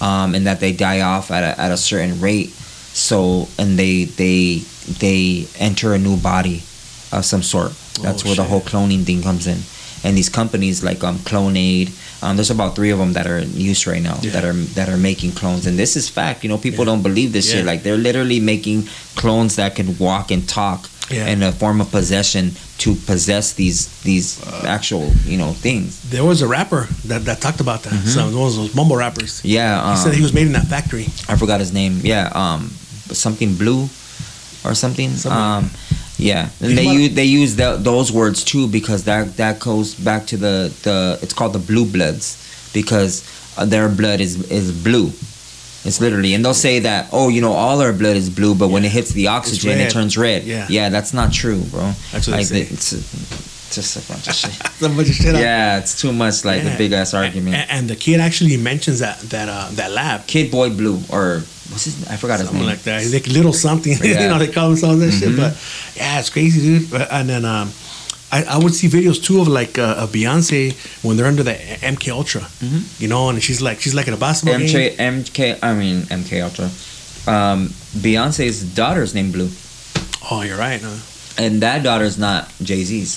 um, and that they die off at a, at a certain rate. So and they they they enter a new body of some sort. That's oh, where shit. the whole cloning thing comes in. And these companies like um, Clonade, um, there's about three of them that are in use right now yeah. that are that are making clones. And this is fact. You know, people yeah. don't believe this yeah. shit. Like, they're literally making clones that can walk and talk yeah. in a form of possession to possess these these uh, actual, you know, things. There was a rapper that, that talked about that. Mm-hmm. So one of those mumble rappers. Yeah. Um, he said he was made in that factory. I forgot his name. Yeah. Um, something blue or something. something. Um, Yeah, and they use they use the, those words too because that that goes back to the, the it's called the blue bloods because their blood is is blue. It's literally, and they'll say that oh you know all our blood is blue, but yeah. when it hits the oxygen it turns red. Yeah, yeah, that's not true, bro. That's what like they say. It's, just a bunch of shit. a bunch of shit. Yeah, it's too much like yeah. a big ass argument. And, and the kid actually mentions that that uh, that lab Kid Boy Blue or. What's his name? I forgot something his name. Something like that. He's like little something. Yeah. You know, they call themselves that mm-hmm. shit. But yeah, it's crazy, dude. But, and then um, I, I would see videos too of like uh, a Beyonce when they're under the M K Ultra, mm-hmm. you know, and she's like she's like in a basketball M K, game. M K, I mean M K Ultra. Um, Beyonce's daughter's named Blue. Oh, you're right. Huh? And that daughter's not Jay-Z's.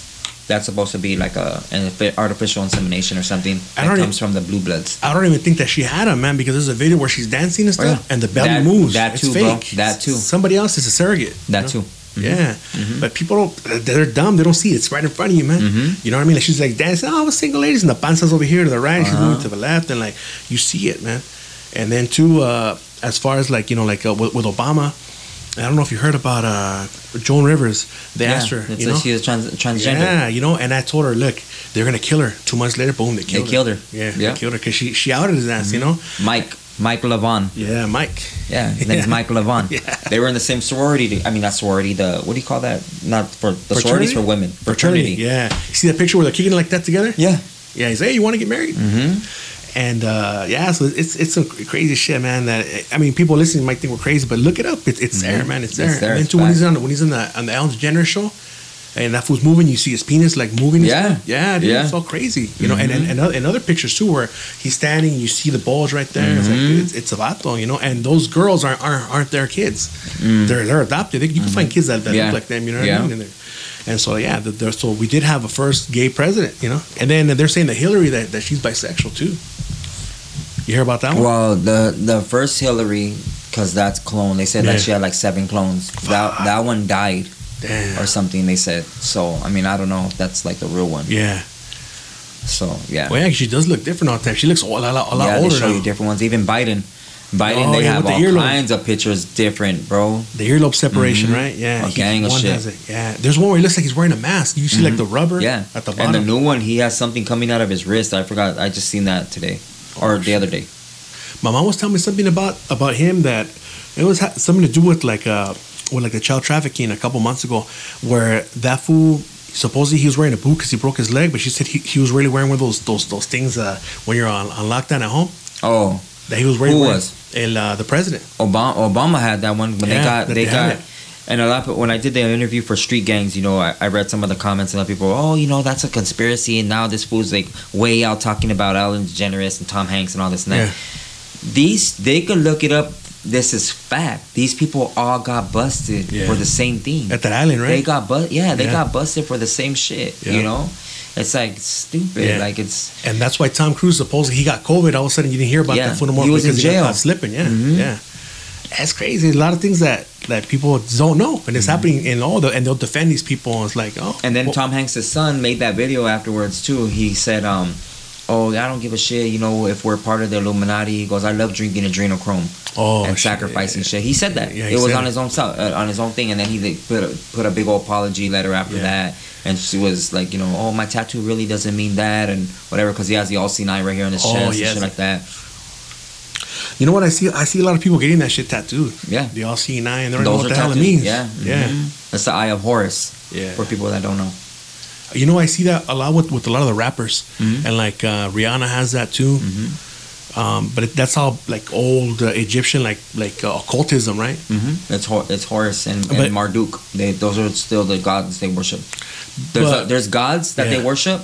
That's supposed to be like a an artificial insemination or something that comes even, from the blue bloods. I don't even think that she had him, man, because there's a video where she's dancing and stuff, oh, yeah. and the belly that, moves. That it's too, fake. Bro. That too. Somebody else is a surrogate. That you know? too. Mm-hmm. Yeah, mm-hmm. but people don't. They're dumb. They don't see it. It's right in front of you, man. Mm-hmm. You know what I mean? Like she's like dancing. Oh, I was single ladies, and the panza's over here to the right. Uh-huh. She's moving to the left, and like you see it, man. And then too, uh, as far as like you know, like uh, with, with Obama. I don't know if you heard about uh, Joan Rivers. They yeah, asked her, you know, like she was trans- transgender. Yeah, you know, and I told her, look, they're gonna kill her. Two months later, boom, they killed they her. They killed her. Yeah, yeah, they killed her because she she outed his ass, mm-hmm. you know. Mike, Mike Lavon. Yeah, Mike. Yeah, his name's yeah. Mike Lavon. Yeah. They were in the same sorority. I mean, not sorority. The what do you call that? Not for the sororities for women. Fraternity. Fraternity. Yeah. You see that picture where they're kicking like that together? Yeah. Yeah. He's like, hey, you want to get married? Mm-hmm. And uh, yeah, so it's it's some crazy shit, man. That I mean, people listening might think we're crazy, but look it up. It, it's mm-hmm. there, man. It's there. It's there. And then too, when he's on when he's on the on the Ellen DeGeneres show, and that fool's moving. You see his penis like moving. Yeah, his yeah, dude, yeah. It's all crazy, you know. Mm-hmm. And, and and and other pictures too, where he's standing, you see the balls right there. Mm-hmm. It's like, dude, it's, it's a vato, you know. And those girls aren't aren't, aren't their kids. Mm. They're they're adopted. They, you mm-hmm. can find kids that, that yeah. look like them, you know what yeah. I mean? And they're, And so yeah, the, the, so we did have a first gay president, you know. And then they're saying that Hillary that, that she's bisexual too. You hear about that one? Well, the the first Hillary, because that's clone. They said yeah. that she had like seven clones. That that one died, damn, or something. They said. So I mean, I don't know if that's like the real one. Yeah. So yeah. Well, yeah, she does look different all the time. She looks a lot, a lot older now. Yeah, they show you different ones. Even Biden. Biden, oh, they yeah, have the all earlobe. Kinds of pictures different, bro. The earlobe separation, mm-hmm. right? Yeah. A gang of shit. It. Yeah. There's one where he looks like he's wearing a mask. You see, mm-hmm. like, the rubber yeah. at the bottom. And the new one, he has something coming out of his wrist. I forgot. I just seen that today. Or oh, the shit. other day. My mom was telling me something about, about him that it was ha- something to do with, like, uh, with, like, the child trafficking a couple months ago, where that fool... Supposedly he was wearing a boot because he broke his leg, but she said he, he was really wearing one of those those those things uh, when you're on, on lockdown at home. Oh. That he was wearing. Who wearing was? El, uh, the president. Obama Obama had that one. When yeah, they got, they got and a lot of, when I did the interview for Street Gangs, you know, I, I read some of the comments and a lot of people were, oh, you know, that's a conspiracy. And now this fool's like way out talking about Ellen DeGeneres and Tom Hanks and all this and that. Yeah. These, they could look it up. This is fact. These people all got busted yeah. for the same thing at that island, right? They got bu- yeah, they yeah. got busted for the same shit. Yeah. You know, it's like stupid. Yeah. Like it's and that's why Tom Cruise supposedly he got COVID. All of a sudden, you didn't hear about yeah. that for no more. He was in jail, got slipping. Yeah, mm-hmm. yeah. That's crazy. A lot of things that, that people don't know, and it's mm-hmm. happening in all the and they'll defend these people. And it's like oh, and then well, Tom Hanks' son made that video afterwards too. He said, um, "Oh, I don't give a shit. You know, if we're part of the Illuminati," he goes, "I love drinking adrenochrome." Oh, and shit. sacrificing yeah. shit. He said that. Yeah, he it was on his own self, uh, on his own thing, and then he put a, put a big old apology letter after yeah. that. And she was like, you know, oh, my tattoo really doesn't mean that, and whatever, because he has the all-seeing eye right here on his oh, chest yes. and shit like that. You know what I see? I see a lot of people getting that shit tattooed. Yeah, the all-seeing eye, and they don't Those know what the hell it means. Yeah, mm-hmm. yeah. That's the Eye of Horus. Yeah, for people that don't know. You know, I see that a lot with, with a lot of the rappers, mm-hmm. and like uh, Rihanna has that too. Mm-hmm. Um, but it, that's all like old uh, Egyptian like like uh, occultism, right? Mm-hmm. It's Hor- it's Horus and, and but, Marduk. They, those are still the gods they worship. There's but, a, there's gods that yeah. they worship,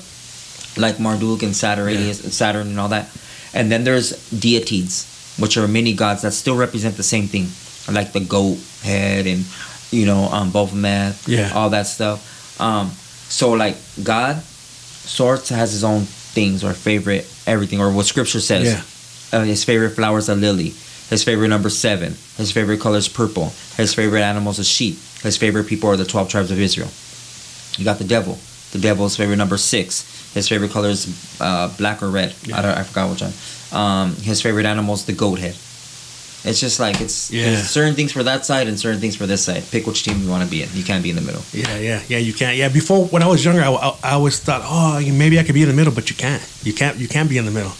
like Marduk and Saturn, yeah. Saturn and all that. And then there's deities, which are mini gods that still represent the same thing, like the goat head and you know um, Baphomet, yeah. all that stuff. Um, so like God, Source has his own things or favorite everything or what Scripture says. Yeah. Uh, his favorite flower is a lily. His favorite number seven. His favorite color is purple. His favorite animal is a sheep. His favorite people are the twelve tribes of Israel. You got the devil. The devil's favorite number six. His favorite color is uh, black or red. Yeah. I don't. I forgot which one. Um, his favorite animal is the goat head. It's just like it's yeah. certain things for that side and certain things for this side. Pick which team you want to be in. You can't be in the middle. Yeah, yeah, yeah. You can't. Yeah. Before when I was younger, I, I, I always thought, oh, maybe I could be in the middle, but you can't. You can't. You can't be in the middle.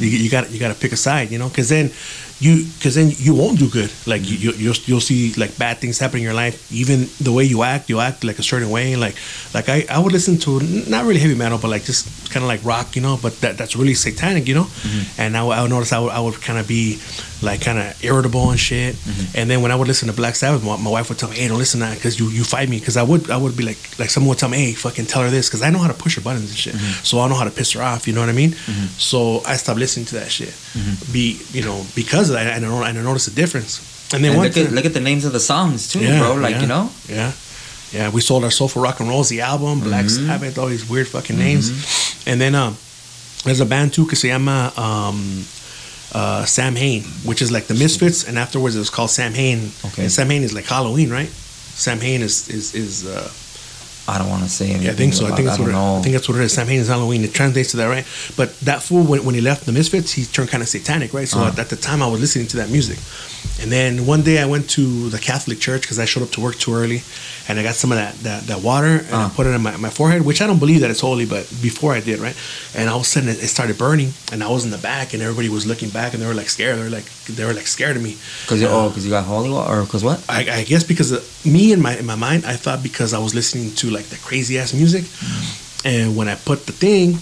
You, you got you got to pick a side, you know, because then you because then you won't do good. Like you, you you'll, you'll see like bad things happen in your life. Even the way you act, you act like a certain way. Like like I, I would listen to not really heavy metal, but like just kind of like rock, you know. But that that's really satanic, you know. Mm-hmm. And I, I would notice I would I would kind of be like kind of irritable and shit. Mm-hmm. And then when I would listen to Black Sabbath, my, my wife would tell me, "Hey, don't listen to that because you, you fight me." Because I would I would be like like someone would tell me, "Hey, fucking tell her this," because I know how to push her buttons and shit. Mm-hmm. So I know how to piss her off. You know what I mean? Mm-hmm. So I. Stop listening to that shit. Mm-hmm. Be you know because of that, and I, I notice the difference. And then and look, at, look at the names of the songs too, yeah, bro. Like yeah, you know, yeah, yeah. We sold our soul for rock and rolls. The album, Black mm-hmm. Sabbath, all these weird fucking names. Mm-hmm. And then um, there's a band too, que se llama um, uh, Sam Hain, which is like the Misfits, and afterwards it was called Sam Hain. Okay, and Sam Hain is like Halloween, right? Sam Hain is is is. Uh, I don't want to say anything. Yeah, I think so. I think, that's I, what it, I think that's what it is. Sam Hain is Halloween. It translates to that, right? But that fool, when, when he left the Misfits, he turned kind of satanic, right? So uh-huh. at, at the time, I was listening to that music. And then one day I went to the Catholic church because I showed up to work too early. And I got some of that, that, that water and uh-huh. I put it on my, my forehead, which I don't believe that it's holy, but before I did, right? And all of a sudden it, it started burning. And I was in the back and everybody was looking back and they were like scared. They were like, they were like scared of me. Because uh, oh, because you got holy water? Or because what? I, I guess because of me in my, in my mind, I thought because I was listening to like, like the crazy ass music, and when I put the thing,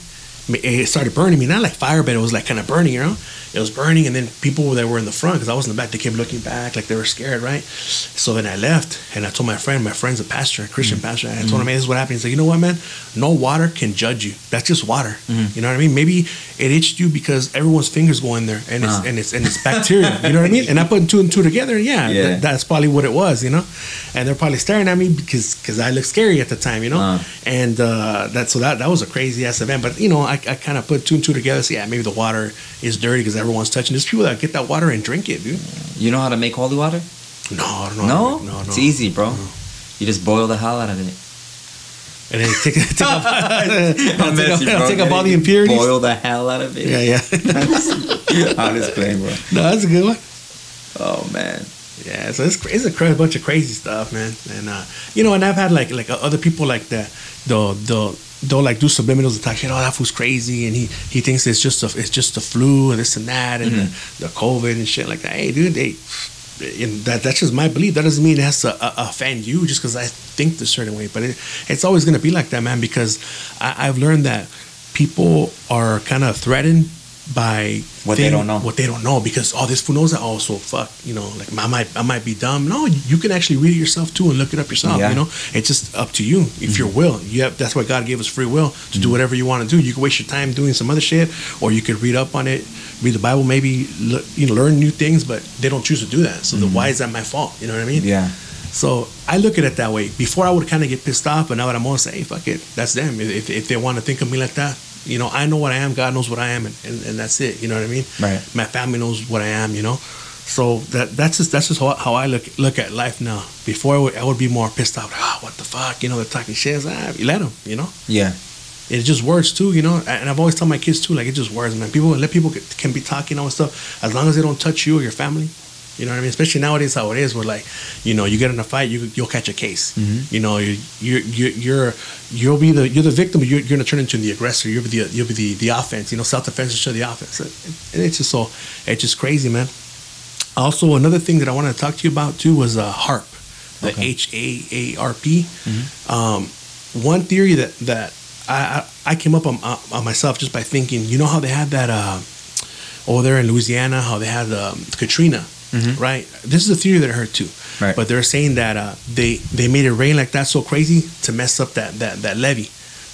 it started burning me. Not like fire, but it was like kind of burning, you know. It was burning, and then people that were in the front, because I was in the back, they kept looking back like they were scared, right? So then I left, and I told my friend, my friend's a pastor, a Christian mm-hmm. pastor, and I told mm-hmm. him, hey, this is what happened. He's like, you know what, man? No water can judge you. That's just water. Mm-hmm. You know what I mean? Maybe it itched you because everyone's fingers go in there, and it's, uh-huh. and it's, and it's bacteria. You know what I mean? And I put two and two together, and yeah, yeah. Th- that's probably what it was, you know? And they're probably staring at me because because I looked scary at the time, you know? Uh-huh. And uh, that, so that, that was a crazy-ass event. But, you know, I, I kind of put two and two together. So, yeah, maybe the water is dirty because everyone's touching. There's people that get that water and drink it, dude. You know how to make holy water? No, I don't know. No? No, no. It's easy, bro. No. You just boil the hell out of it. And then take, take up, messy, take, take up all the impurities. Boil the hell out of it. Yeah, yeah. Honest claim, bro. No, that's a good one. Oh, man. Yeah, so it's it's a cra- bunch of crazy stuff, man. And uh, you know, and I've had like like uh, other people like that. The the they'll like do subliminals attack. You know, oh, that fool's crazy, and he, he thinks it's just a, it's just the flu and this and that, and mm-hmm. the, the COVID and shit like that. Hey, dude, they. And that that's just my belief. That doesn't mean it has to uh, offend you just because I think the certain way. But it, it's always going to be like that, man, because I, I've learned that people are kind of threatened by what thing, they don't know. What they don't know, because oh, this fool knows that. Oh, so fuck, you know, like I might I might be dumb. No, you can actually read it yourself too and look it up yourself. Yeah. You know, it's just up to you. If mm-hmm. your will, you have. That's why God gave us free will to mm-hmm. do whatever you want to do. You can waste your time doing some other shit, or you could read up on it, read the Bible, maybe le- you know, learn new things. But they don't choose to do that. So mm-hmm. then why is that my fault? You know what I mean? Yeah. So I look at it that way. Before I would kind of get pissed off, but now that I'm gonna say, hey, fuck it, that's them. If if they want to think of me like that. You know, I know what I am. God knows what I am, and, and, and that's it. You know what I mean? Right. My family knows what I am. You know, so that that's just that's just how, how I look look at life now. Before I would, I would be more pissed off. Ah, oh, what the fuck? You know, they're talking shit. Ah, let them. You know? Yeah. It's just words too. You know, and I've always told my kids too. Like it's just words, man. People let people get, can be talking all stuff as long as they don't touch you or your family. You know what I mean? Especially nowadays, how it is. Where like, you know, you get in a fight, you you'll catch a case. Mm-hmm. You know, you you you're you'll be the you're the victim. But you're, you're gonna turn into the aggressor. You'll be the you'll be the, the offense. You know, self defense is to the offense. And it's just so it's just crazy, man. Also, another thing that I wanted to talk to you about too was uh, HAARP, the H A A R P. One theory that that I I, I came up on, on myself just by thinking. You know how they had that uh, over there in Louisiana, how they had um, Katrina. Mm-hmm. Right, this is a theory that I heard too, right. But they're saying that uh, they they made it rain like that so crazy to mess up that that that levee,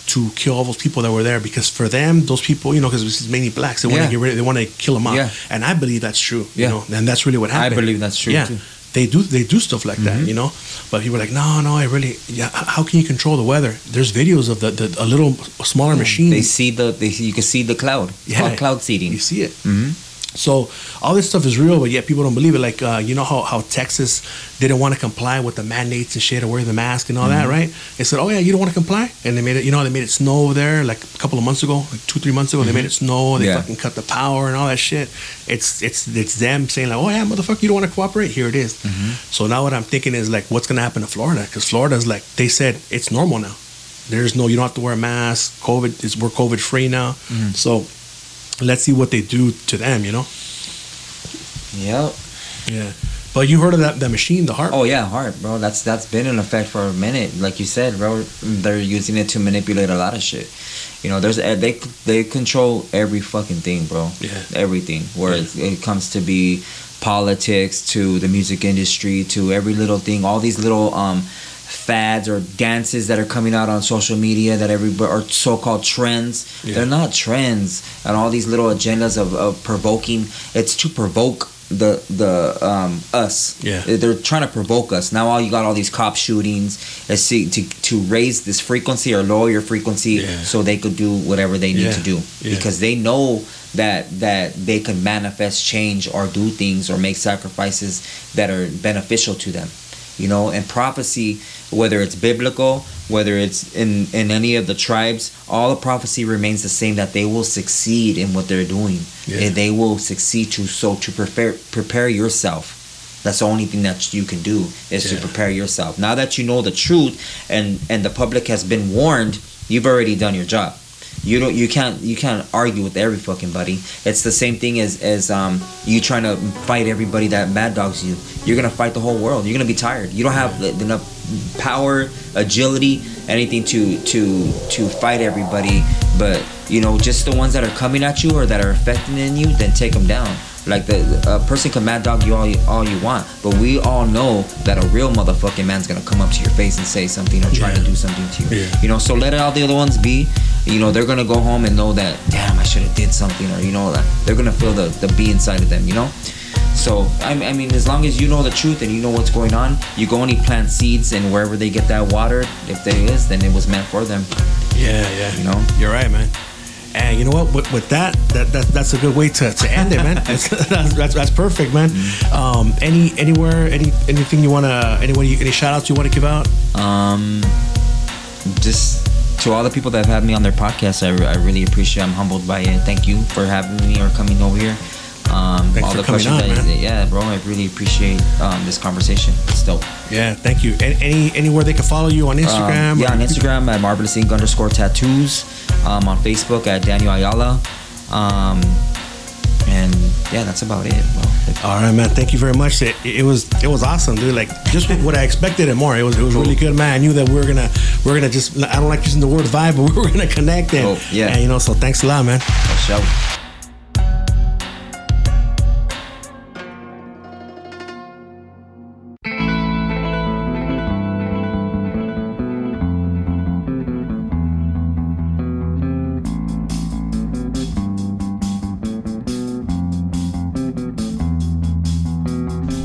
to kill all those people that were there, because for them those people, you know, because this is mainly blacks, they yeah. want to get rid of, they want to kill them off, yeah. and I believe that's true, yeah. you know, and that's really what happened. I believe that's true. Yeah, too. they do they do stuff like mm-hmm. that, you know, but people are like, no, no, I really, yeah, how can you control the weather? There's videos of the, the a little smaller mm-hmm. machine. They see the they see, you can see the cloud, yeah, cloud seeding. You see it. Mm-hmm. So all this stuff is real, but yet people don't believe it. Like uh, you know how, how Texas didn't want to comply with the mandates and shit, or wear the mask and all mm-hmm. that, right? They said, "Oh yeah, you don't want to comply," and they made it. You know, they made it snow over there like a couple of months ago, like two three months ago. Mm-hmm. They made it snow. They yeah. fucking cut the power and all that shit. It's it's it's them saying like, "Oh yeah, motherfucker, you don't want to cooperate. Here it is." Mm-hmm. So now what I'm thinking is like, what's gonna happen to Florida? Because Florida's like they said it's normal now. There's no you don't have to wear a mask. COVID is we're COVID free now. Mm-hmm. So. Let's see what they do to them, you know? Yep. Yeah. But you heard of that, that machine, the HAARP? Oh, yeah, HAARP, bro. That's That's been in effect for a minute. Like you said, bro, they're using it to manipulate a lot of shit. You know, there's they they control every fucking thing, bro. Yeah. Everything. Where yeah. it, it comes to be politics, to the music industry, to every little thing. All these little... um. fads or dances that are coming out on social media that everybody are so-called trends yeah. they're not trends, and all these little agendas of, of provoking, it's to provoke the the um us yeah they're trying to provoke us now. All you got all these cop shootings let's see to to raise this frequency or lower your frequency yeah. so they could do whatever they need yeah. to do yeah. because they know that that they can manifest change or do things or make sacrifices that are beneficial to them. You know, and prophecy, whether it's biblical, whether it's in, in any of the tribes, all the prophecy remains the same, that they will succeed in what they're doing. Yeah. And they will succeed to so to prepare prepare yourself. That's the only thing that you can do is yeah. to prepare yourself. Now that you know the truth and, and the public has been warned, you've already done your job. You don't you can't you can't argue with every fucking buddy. It's the same thing as, as um you trying to fight everybody that mad dogs you. You're gonna fight the whole world. You're gonna be tired. You don't have enough power, agility, anything to to to fight everybody, but you know, just the ones that are coming at you or that are affecting in you, then take them down. Like, the a person can mad dog you all, all you want, but we all know that a real motherfucking man's gonna come up to your face and say something or try yeah. to do something to you. Yeah. You know, so let all the other ones be. You know, they're gonna go home and know that, damn, I should have did something, or, you know, that they're gonna feel the, the B inside of them, you know? So, I, I mean, as long as you know the truth and you know what's going on, you go only plant seeds, and wherever they get that water, if there is, then it was meant for them. Yeah, yeah. You know? You're right, man. And you know what? With, with that, that, that, that's a good way to, to end it, man. That's, that's, that's, that's perfect, man. Mm-hmm. Um, any, anywhere, any, anything you wanna, anyone, any shout outs you wanna give out? Um, just to all the people that have had me on their podcast, I, I really appreciate it. I'm humbled by it. Thank you for having me or coming over here. Um, Thanks all for the coming questions on, that, man. Yeah, bro, I really appreciate um, this conversation. It's dope. Yeah, thank you. And any anywhere they can follow you on Instagram? Um, yeah, on Instagram at Marvelous Ink underscore Tattoos. Um, on Facebook at Daniel Ayala. Um, and yeah, that's about it, bro. All right, man. Thank you very much. It, it was it was awesome, dude. Like, just what I expected and more. It was it was cool. really good, man. I knew that we were gonna we're gonna just I don't like using the word vibe, but we were gonna connect and cool. yeah, and, you know. So thanks a lot, man. For sure.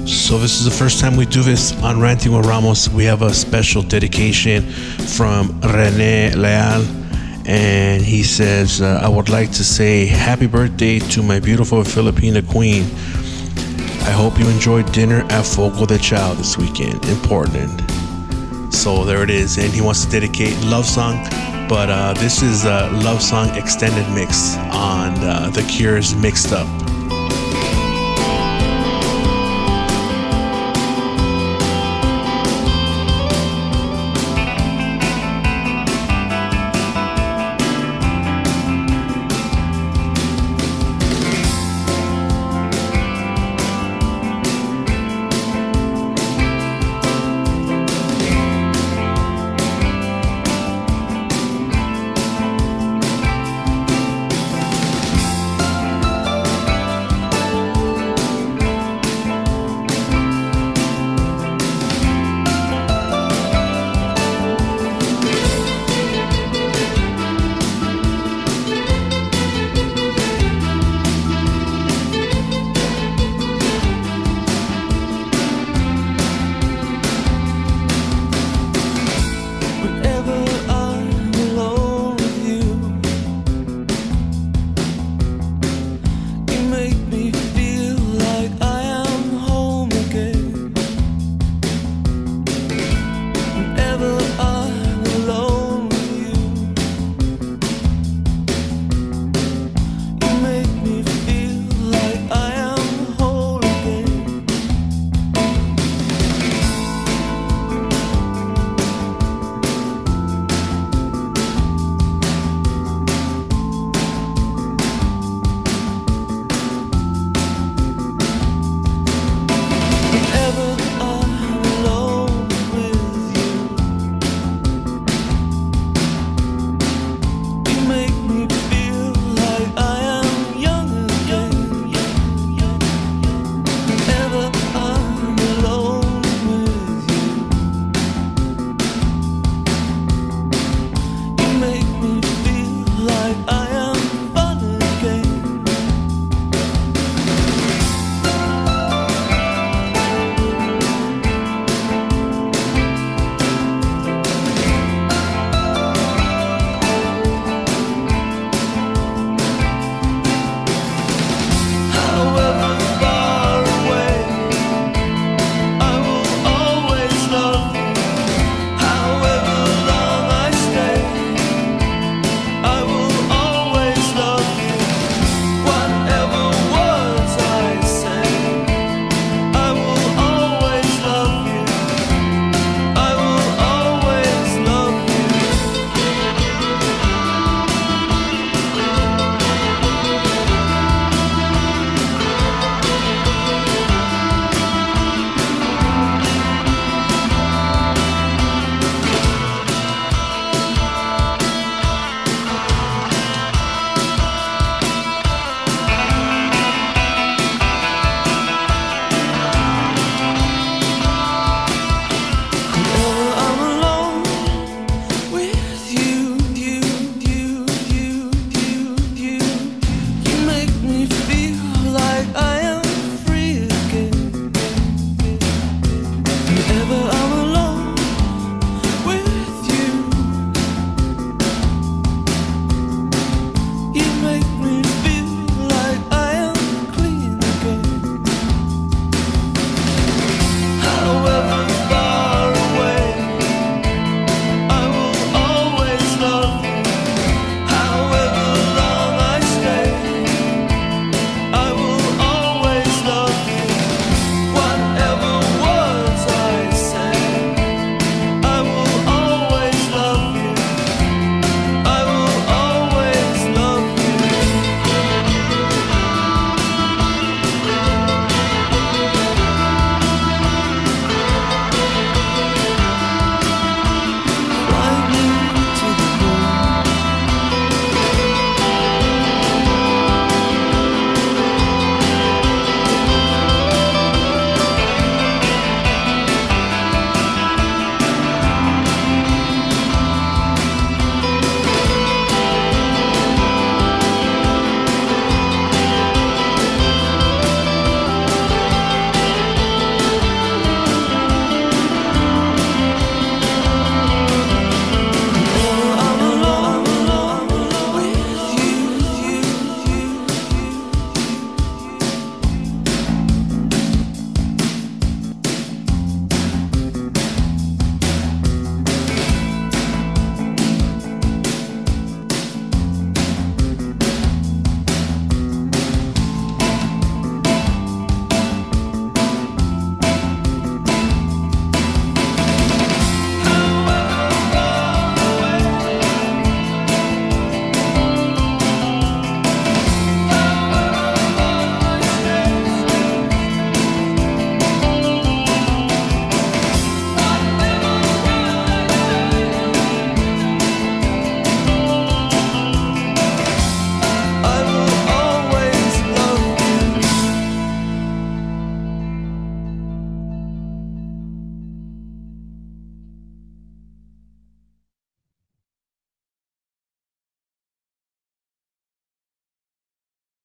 So this is the first time we do this on Ranting with Ramos. We have a special dedication from Rene Leal, and he says, uh, I would like to say happy birthday to my beautiful Filipina queen. I hope you enjoyed dinner at Fogo de Chao this weekend in Portland. So there it is, and he wants to dedicate Love Song, but uh, this is a Love Song extended mix on uh, The Cure's Mixed Up.